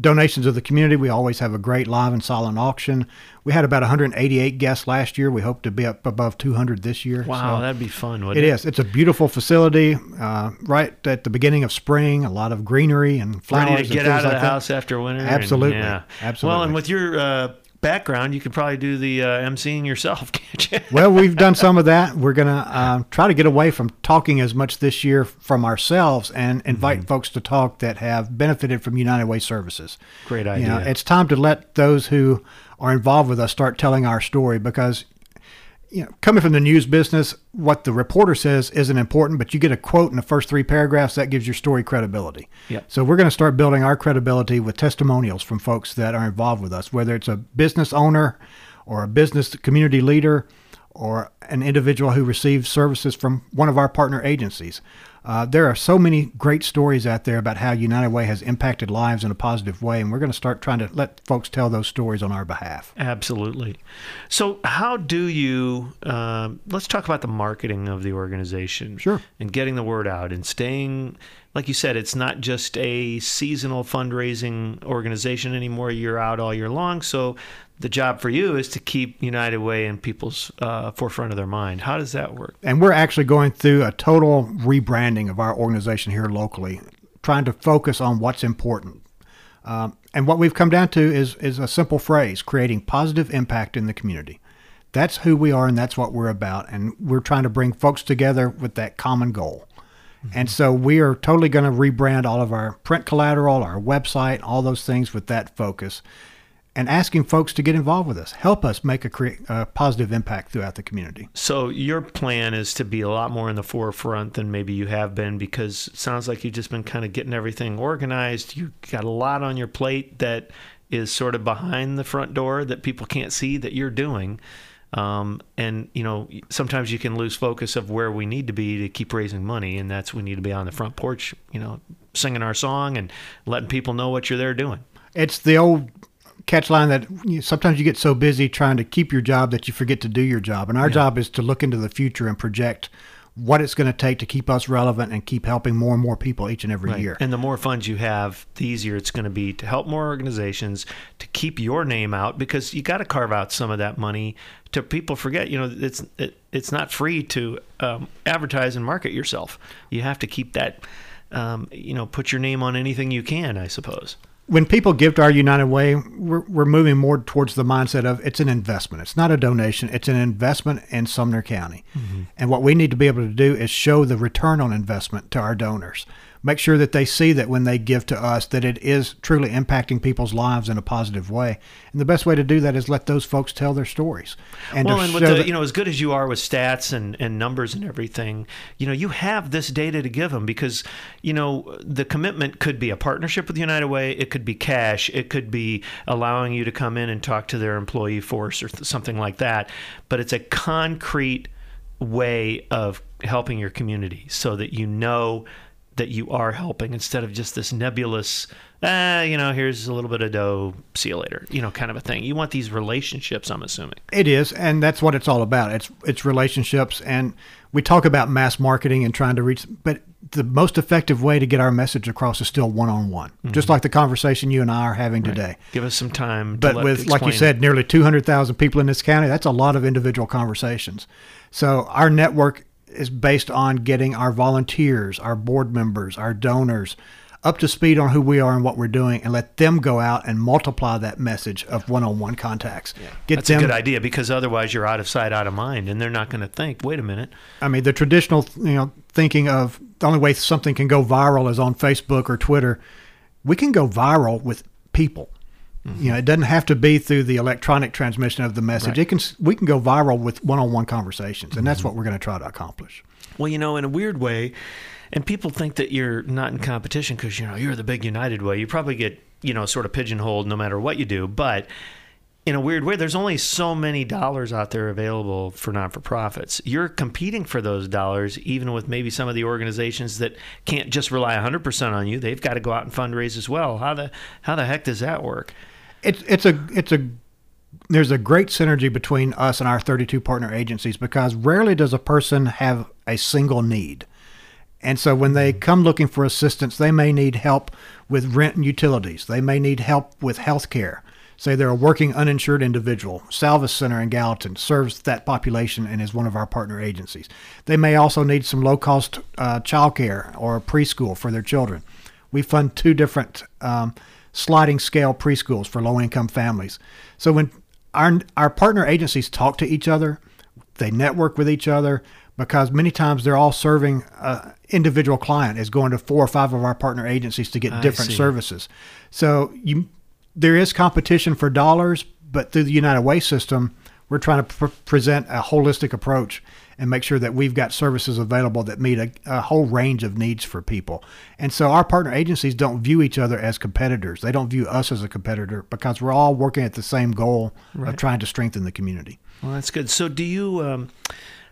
donations of the community, we always have a great live and silent auction. We had about one hundred eighty-eight guests last year. We hope to be up above two hundred this year. Wow, so that'd be fun, wouldn't it? It is. It's a beautiful facility uh, right at the beginning of spring, a lot of greenery and flowers. Ready to get out of the like house that. after winter. Absolutely. And, yeah. Absolutely. Well, and with your uh, background, you could probably do the uh, emceeing yourself, can't you? Well, we've done some of that. We're going to uh, try to get away from talking as much this year from ourselves and invite mm-hmm. folks to talk that have benefited from United Way services. Great idea. You know, it's time to let those who are involved with us start telling our story because, you know, coming from the news business, what the reporter says isn't important, but you get a quote in the first three paragraphs, that gives your story credibility. Yep. So we're going to start building our credibility with testimonials from folks that are involved with us, whether it's a business owner or a business community leader or an individual who receives services from one of our partner agencies. Uh, there are so many great stories out there about how United Way has impacted lives in a positive way, and we're going to start trying to let folks tell those stories on our behalf. Absolutely. So how do you, uh, let's talk about the marketing of the organization. Sure. And getting the word out and staying, like you said, it's not just a seasonal fundraising organization anymore. You're out all year long, so the job for you is to keep United Way in people's uh, forefront of their mind. How does that work? And we're actually going through a total rebranding of our organization here locally, trying to focus on what's important. Um, and what we've come down to is, is a simple phrase, creating positive impact in the community. That's who we are, and that's what we're about. And we're trying to bring folks together with that common goal. Mm-hmm. And so we are totally going to rebrand all of our print collateral, our website, all those things with that focus, and asking folks to get involved with us, help us make a, cre- a positive impact throughout the community. So your plan is to be a lot more in the forefront than maybe you have been, because it sounds like you've just been kind of getting everything organized. You've got a lot on your plate that is sort of behind the front door that people can't see that you're doing. Um, and, you know, sometimes you can lose focus of where we need to be to keep raising money. And that's, we need to be on the front porch, you know, singing our song and letting people know what you're there doing. It's the old catch line that you know, sometimes you get so busy trying to keep your job that you forget to do your job. And our yeah. job is to look into the future and project what it's going to take to keep us relevant and keep helping more and more people each and every right. year. And the more funds you have, the easier it's going to be to help more organizations, to keep your name out, because you got to carve out some of that money to people forget, you know, it's it, it's not free to um, advertise and market yourself. You have to keep that, um, you know, put your name on anything you can, I suppose. When people give to our United Way, we're, we're moving more towards the mindset of it's an investment. It's not a donation. It's an investment in Sumner County. Mm-hmm. And what we need to be able to do is show the return on investment to our donors. Make sure that they see that when they give to us that it is truly impacting people's lives in a positive way. And the best way to do that is let those folks tell their stories. And well, and with the, you know, as good as you are with stats and, and numbers and everything, you know, you have this data to give them, because, you know, the commitment could be a partnership with United Way. It could be cash. It could be allowing you to come in and talk to their employee force or th- something like that. But it's a concrete way of helping your community so that you know that you are helping, instead of just this nebulous, ah, you know, here's a little bit of dough, see you later, you know, kind of a thing. You want these relationships, I'm assuming. It is, and that's what it's all about. It's it's relationships, and we talk about mass marketing and trying to reach, but the most effective way to get our message across is still one-on-one, mm-hmm. just like the conversation you and I are having right. today. Give us some time. But to with, like you said, it. nearly two hundred thousand people in this county, that's a lot of individual conversations. So our network is based on getting our volunteers, our board members, our donors up to speed on who we are and what we're doing, and let them go out and multiply that message of one-on-one contacts. Yeah. Get That's them, a good idea, because otherwise you're out of sight, out of mind, and they're not going to think, wait a minute. I mean, the traditional you know thinking of the only way something can go viral is on Facebook or Twitter. We can go viral with people. Mm-hmm. You know, it doesn't have to be through the electronic transmission of the message. Right. It can we can go viral with one-on-one conversations, and mm-hmm. that's what we're going to try to accomplish. Well, you know, in a weird way, and people think that you're not in competition because, you know, you're the big United Way. You probably get, you know, sort of pigeonholed no matter what you do. But in a weird way, there's only so many dollars out there available for non-for-profits. You're competing for those dollars, even with maybe some of the organizations that can't just rely one hundred percent on you. They've got to go out and fundraise as well. How the how the heck does that work? It's it's a it's a there's a great synergy between us and our thirty-two partner agencies, because rarely does a person have a single need. And so when they come looking for assistance, they may need help with rent and utilities. They may need help with health care. Say they're a working uninsured individual. Salvage Center in Gallatin serves that population and is one of our partner agencies. They may also need some low-cost uh, child care or preschool for their children. We fund two different um, sliding scale preschools for low-income families. So when our, our partner agencies talk to each other, they network with each other, because many times they're all serving uh, individual client is going to four or five of our partner agencies to get different services. So you, there is competition for dollars, but through the United Way system, we're trying to pr- present a holistic approach and make sure that we've got services available that meet a, a whole range of needs for people. And so our partner agencies don't view each other as competitors. They don't view us as a competitor, because we're all working at the same goal right. of trying to strengthen the community. Well, that's good. So do you... Um,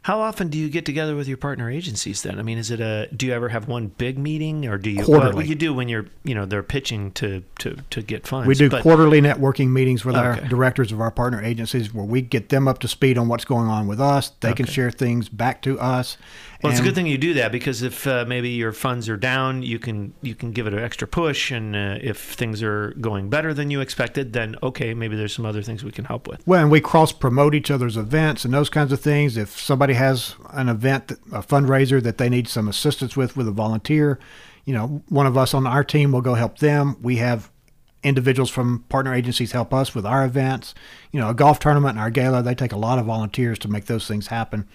How often do you get together with your partner agencies then? I mean, is it a, do you ever have one big meeting, or do you, quarterly. Well, you do when you're, you know, they're pitching to, to, to get funds. We do but, quarterly networking meetings with okay. our directors of our partner agencies, where we get them up to speed on what's going on with us. They okay. can share things back to us. Well, it's a good thing you do that, because if uh, maybe your funds are down, you can you can give it an extra push. And uh, if things are going better than you expected, then, okay, maybe there's some other things we can help with. Well, and we cross-promote each other's events and those kinds of things. If somebody has an event, that, a fundraiser that they need some assistance with, with a volunteer, you know, one of us on our team will go help them. We have individuals from partner agencies help us with our events. You know, a golf tournament and our gala, they take a lot of volunteers to make those things happen.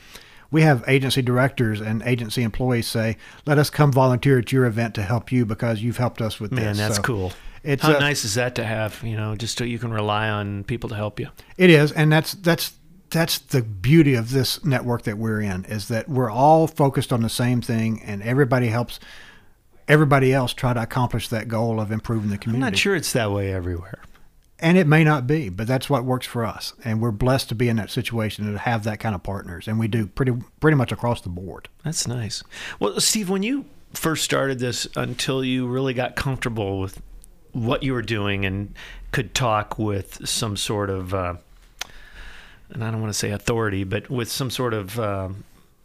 We have agency directors and agency employees say, let us come volunteer at your event to help you because you've helped us with this. Man, that's so cool. It's How a, nice is that to have, you know, just so you can rely on people to help you? It is, and that's that's that's the beauty of this network that we're in, is that we're all focused on the same thing, and everybody helps everybody else try to accomplish that goal of improving the community. I'm not sure it's that way everywhere. And it may not be, but that's what works for us. And we're blessed to be in that situation and to have that kind of partners. And we do pretty pretty much across the board. That's nice. Well, Steve, when you first started this, until you really got comfortable with what you were doing and could talk with some sort of, uh, and I don't want to say authority, but with some sort of, uh,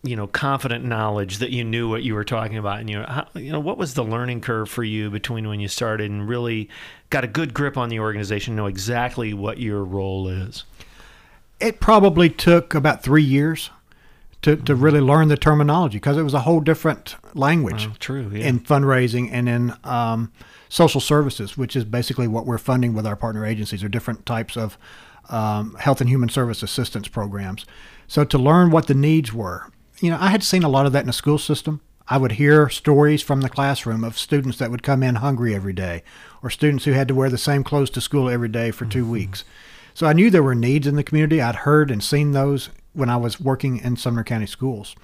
you know, confident knowledge that you knew what you were talking about. And, you know, how, you know, what was the learning curve for you between when you started and really got a good grip on the organization, know exactly what your role is? It probably took about three years to, mm-hmm. to really learn the terminology, because it was a whole different language oh, true, yeah. in fundraising and in um, social services, which is basically what we're funding with our partner agencies, or different types of um, health and human service assistance programs. So to learn what the needs were, you know, I had seen a lot of that in the school system. I would hear stories from the classroom of students that would come in hungry every day, or students who had to wear the same clothes to school every day for two mm-hmm. weeks. So I knew there were needs in the community. I'd heard and seen those when I was working in Sumner County Schools.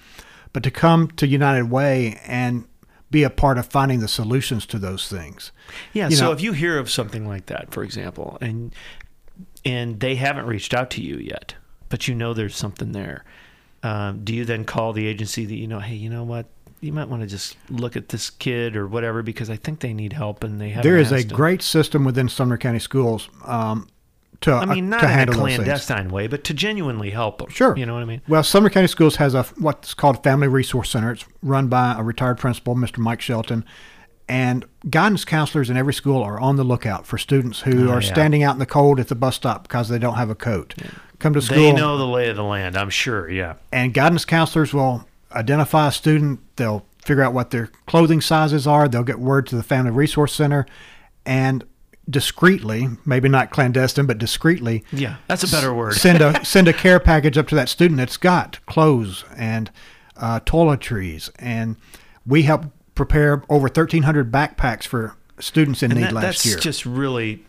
But to come to United Way and be a part of finding the solutions to those things. Yeah, you so know, if you hear of something like that, for example, and and they haven't reached out to you yet, but you know there's something there, Um, do you then call the agency that you know, hey, you know what, you might want to just look at this kid or whatever, because I think they need help and they haven't. There is a them. great system within Sumner County Schools um, to handle I mean, not uh, in a clandestine way, but to genuinely help them. Sure. You know what I mean? Well, Sumner County Schools has a what's called Family Resource Center. It's run by a retired principal, Mister Mike Shelton. And guidance counselors in every school are on the lookout for students who oh, are yeah. standing out in the cold at the bus stop because they don't have a coat. Yeah. Come to school. They know the lay of the land, I'm sure, yeah. And guidance counselors will identify a student. They'll figure out what their clothing sizes are. They'll get word to the Family Resource Center. And discreetly, maybe not clandestine, but discreetly. Yeah, that's a better word. send a send a care package up to that student that's got clothes and uh, toiletries. And we help prepare over thirteen hundred backpacks for students in and need that, last that's year. That's just really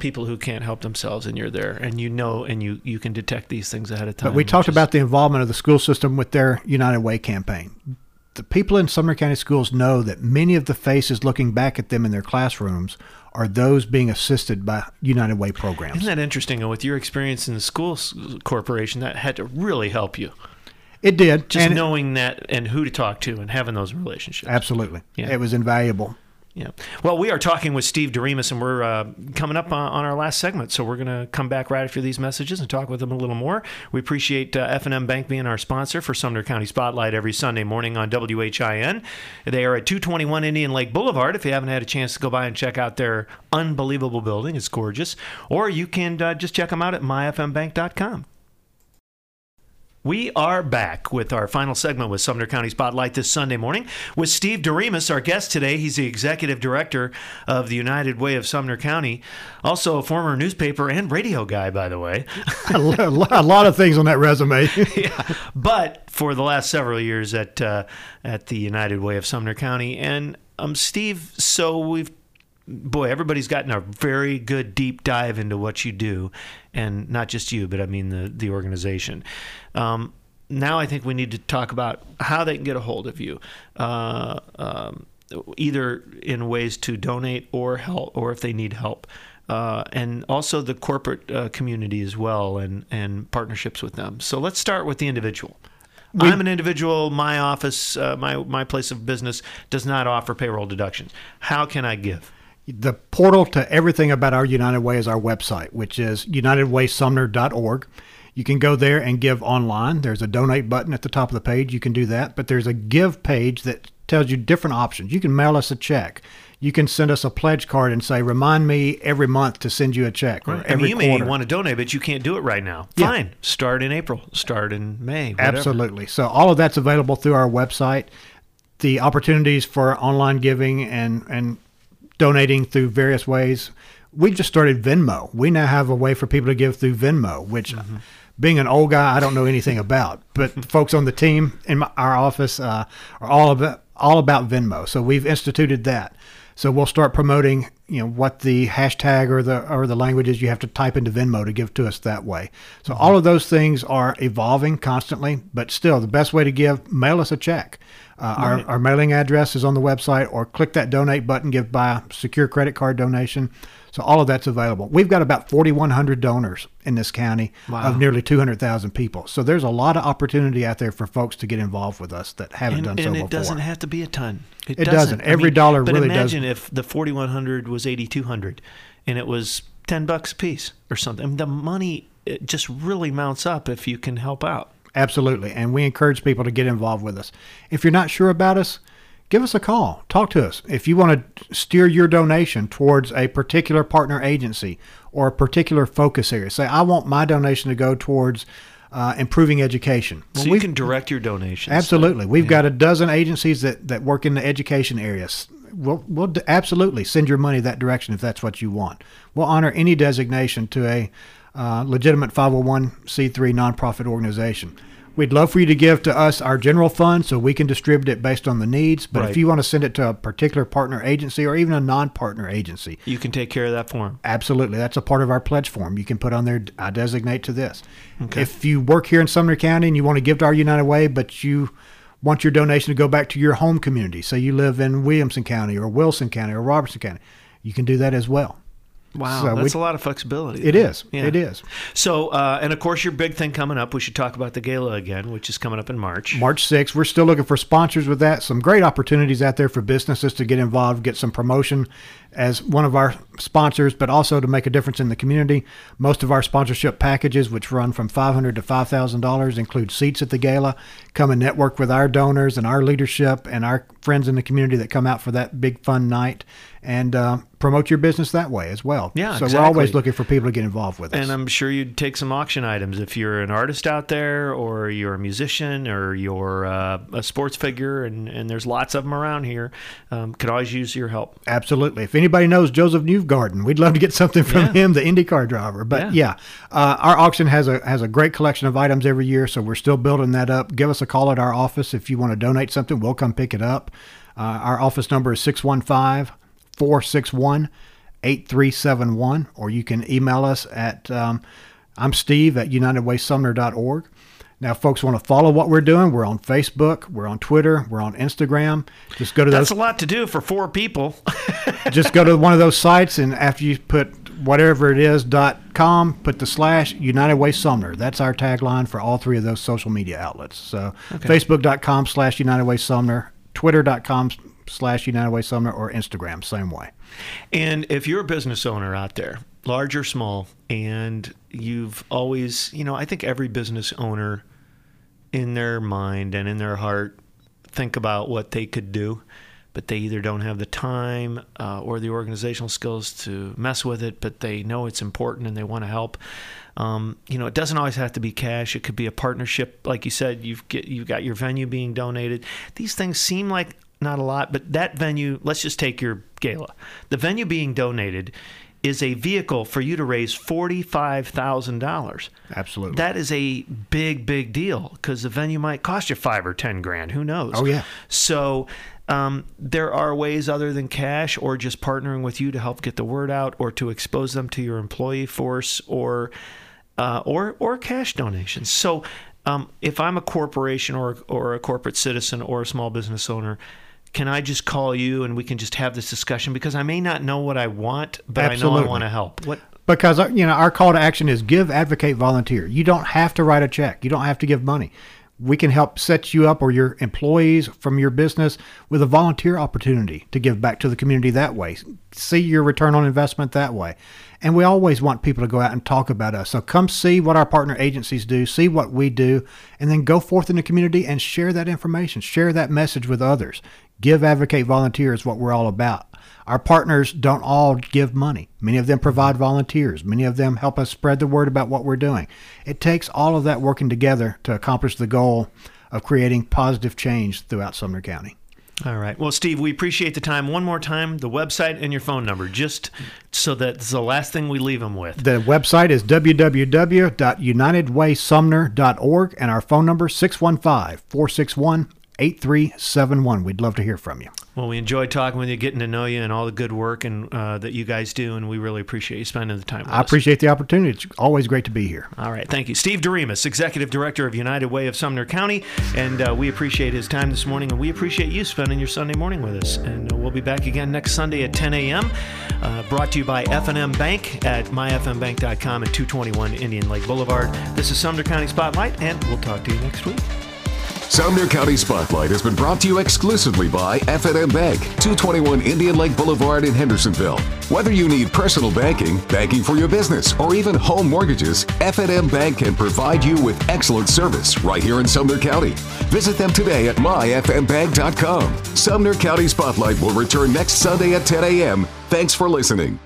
people who can't help themselves, and you're there, and you know, and you, you can detect these things ahead of time. But we talked is... about the involvement of the school system with their United Way campaign. The people in Sumner County Schools know that many of the faces looking back at them in their classrooms are those being assisted by United Way programs. Isn't that interesting? And with your experience in the school corporation, that had to really help you. It did. Just and knowing it, that and who to talk to and having those relationships. Absolutely. Yeah. It was invaluable. Yeah. Well, we are talking with Steve Doremus, and we're uh, coming up on, on our last segment, so we're going to come back right after these messages and talk with him a little more. We appreciate uh, F and M Bank being our sponsor for Sumner County Spotlight every Sunday morning on W H I N. They are at two twenty-one Indian Lake Boulevard. If you haven't had a chance to go by and check out their unbelievable building, it's gorgeous. Or you can uh, just check them out at my f m bank dot com. We are back with our final segment with Sumner County Spotlight this Sunday morning with Steve Doremus, our guest today. He's the executive director of the United Way of Sumner County, also a former newspaper and radio guy, by the way. A lot of things on that resume. Yeah, but for the last several years at uh, at the United Way of Sumner County. And um, Steve, so we've boy, everybody's gotten a very good deep dive into what you do, and not just you, but I mean the, the organization. Um, now I think we need to talk about how they can get a hold of you, uh, um, either in ways to donate or help, or if they need help, uh, and also the corporate uh, community as well, and, and partnerships with them. So let's start with the individual. we, I'm an individual. My office, uh, my my place of business does not offer payroll deductions. How can I give? The portal to everything about our United Way is our website, which is united way sumner dot org. You can go there and give online. There's a donate button at the top of the page. You can do that. But there's a give page that tells you different options. You can mail us a check. You can send us a pledge card and say, remind me every month to send you a check. Or right. every I mean, you quarter. May want to donate, but you can't do it right now. Fine. Yeah. Start in April. Start in May. Whatever. Absolutely. So all of that's available through our website. The opportunities for online giving and, and donating through various ways. We just started Venmo. We now have a way for people to give through Venmo, which mm-hmm. being an old guy, I don't know anything about. But folks on the team in my, our office uh, are all about, all about Venmo. So we've instituted that. So we'll start promoting, you know, what the hashtag or the or the language is you have to type into Venmo to give to us that way. So mm-hmm. all of those things are evolving constantly, but still the best way to give, mail us a check. Uh, right. our, our mailing address is on the website, or click that donate button, give by secure credit card donation. So all of that's available. We've got about forty-one hundred donors in this county wow. of nearly two hundred thousand people. So there's a lot of opportunity out there for folks to get involved with us that haven't and, done and so before. And it doesn't have to be a ton. It, it doesn't. doesn't. Every I mean, dollar really does. But imagine doesn't. If the forty-one hundred was eighty-two hundred and it was ten bucks a piece or something. I mean, the money it just really mounts up if you can help out. Absolutely. And we encourage people to get involved with us. If you're not sure about us, give us a call. Talk to us. If you want to steer your donation towards a particular partner agency or a particular focus area, say, I want my donation to go towards uh, improving education. Well, so you can direct your donations. Absolutely. So, we've yeah. got a dozen agencies that, that work in the education areas. We'll, we'll absolutely send your money that direction if that's what you want. We'll honor any designation to a uh, legitimate five oh one c three nonprofit organization. We'd love for you to give to us our general fund so we can distribute it based on the needs. But right. if you want to send it to a particular partner agency or even a non-partner agency, you can take care of that form. Absolutely. That's a part of our pledge form. You can put on there, I designate to this. Okay. If you work here in Sumner County and you want to give to our United Way, but you want your donation to go back to your home community, say you live in Williamson County or Wilson County or Robertson County, you can do that as well. Wow, so that's we, a lot of flexibility. It though. is. Yeah. It is. So, uh, and of course, your big thing coming up, we should talk about the gala again, which is coming up in March. March sixth. We're still looking for sponsors with that. Some great opportunities out there for businesses to get involved, get some promotion as one of our sponsors, but also to make a difference in the community. Most of our sponsorship packages, which run from five hundred dollars to five thousand dollars, include seats at the gala. Come and network with our donors and our leadership and our friends in the community that come out for that big fun night. And uh, promote your business that way as well. Yeah, so exactly. we're always looking for people to get involved with us. And I'm sure you'd take some auction items if you're an artist out there, or you're a musician, or you're uh, a sports figure, and, and there's lots of them around here. Um, could always use your help. Absolutely. If anybody knows Joseph Newgarden, we'd love to get something from yeah. him, the IndyCar driver. But yeah, yeah uh, our auction has a has a great collection of items every year, so we're still building that up. Give us a call at our office if you want to donate something. We'll come pick it up. Uh, our office number is six one five, four six one, eight three seven one, or you can email us at um, I'm Steve at united way sumner dot org. Now, if folks want to follow what we're doing, we're on Facebook, we're on Twitter, we're on Instagram. Just go to that's those, a lot to do for four people. Just go to one of those sites, and after you put whatever it is .com, put the slash United Way Sumner. That's our tagline for all three of those social media outlets. So okay. Facebook dot com slash United Way Sumner, Twitter dot com slash United Way Sumner, or Instagram, same way. And if you're a business owner out there, large or small, and you've always, you know, I think every business owner in their mind and in their heart think about what they could do, but they either don't have the time uh, or the organizational skills to mess with it, but they know it's important and they want to help. Um, you know, it doesn't always have to be cash. It could be a partnership. Like you said, you've, get, you've got your venue being donated. These things seem like not a lot, but that venue, let's just take your gala. The venue being donated is a vehicle for you to raise forty-five thousand dollars. Absolutely. That is a big, big deal, because the venue might cost you five or ten grand. Who knows? Oh, yeah. So um, there are ways other than cash or just partnering with you to help get the word out, or to expose them to your employee force, or, uh, or, or cash donations. So um, if I'm a corporation or, or a corporate citizen or a small business owner, can I just call you and we can just have this discussion? Because I may not know what I want, but absolutely. I know I want to help. What? Because, you know, our call to action is give, advocate, volunteer. You don't have to write a check. You don't have to give money. We can help set you up or your employees from your business with a volunteer opportunity to give back to the community that way. See your return on investment that way. And we always want people to go out and talk about us. So come see what our partner agencies do, see what we do, and then go forth in the community and share that information, share that message with others. Give, advocate, volunteer is what we're all about. Our partners don't all give money. Many of them provide volunteers. Many of them help us spread the word about what we're doing. It takes all of that working together to accomplish the goal of creating positive change throughout Sumner County. All right. Well, Steve, we appreciate the time. One more time, the website and your phone number, just so that it's the last thing we leave them with. The website is w w w dot united way sumner dot org, and our phone number is six one five, four six one, eight three seven one. We'd love to hear from you. Well, we enjoy talking with you, getting to know you, and all the good work and uh, that you guys do, and we really appreciate you spending the time with us. I appreciate the opportunity. It's always great to be here. All right. Thank you. Steve Doremus, Executive Director of United Way of Sumner County, and uh, we appreciate his time this morning, and we appreciate you spending your Sunday morning with us. And uh, we'll be back again next Sunday at ten a m, uh, brought to you by F and M Bank at my f m bank dot com and two twenty-one Indian Lake Boulevard. This is Sumner County Spotlight, and we'll talk to you next week. Sumner County Spotlight has been brought to you exclusively by F and M Bank, two twenty-one Indian Lake Boulevard in Hendersonville. Whether you need personal banking, banking for your business, or even home mortgages, F and M Bank can provide you with excellent service right here in Sumner County. Visit them today at my f m bank dot com. Sumner County Spotlight will return next Sunday at ten a m Thanks for listening.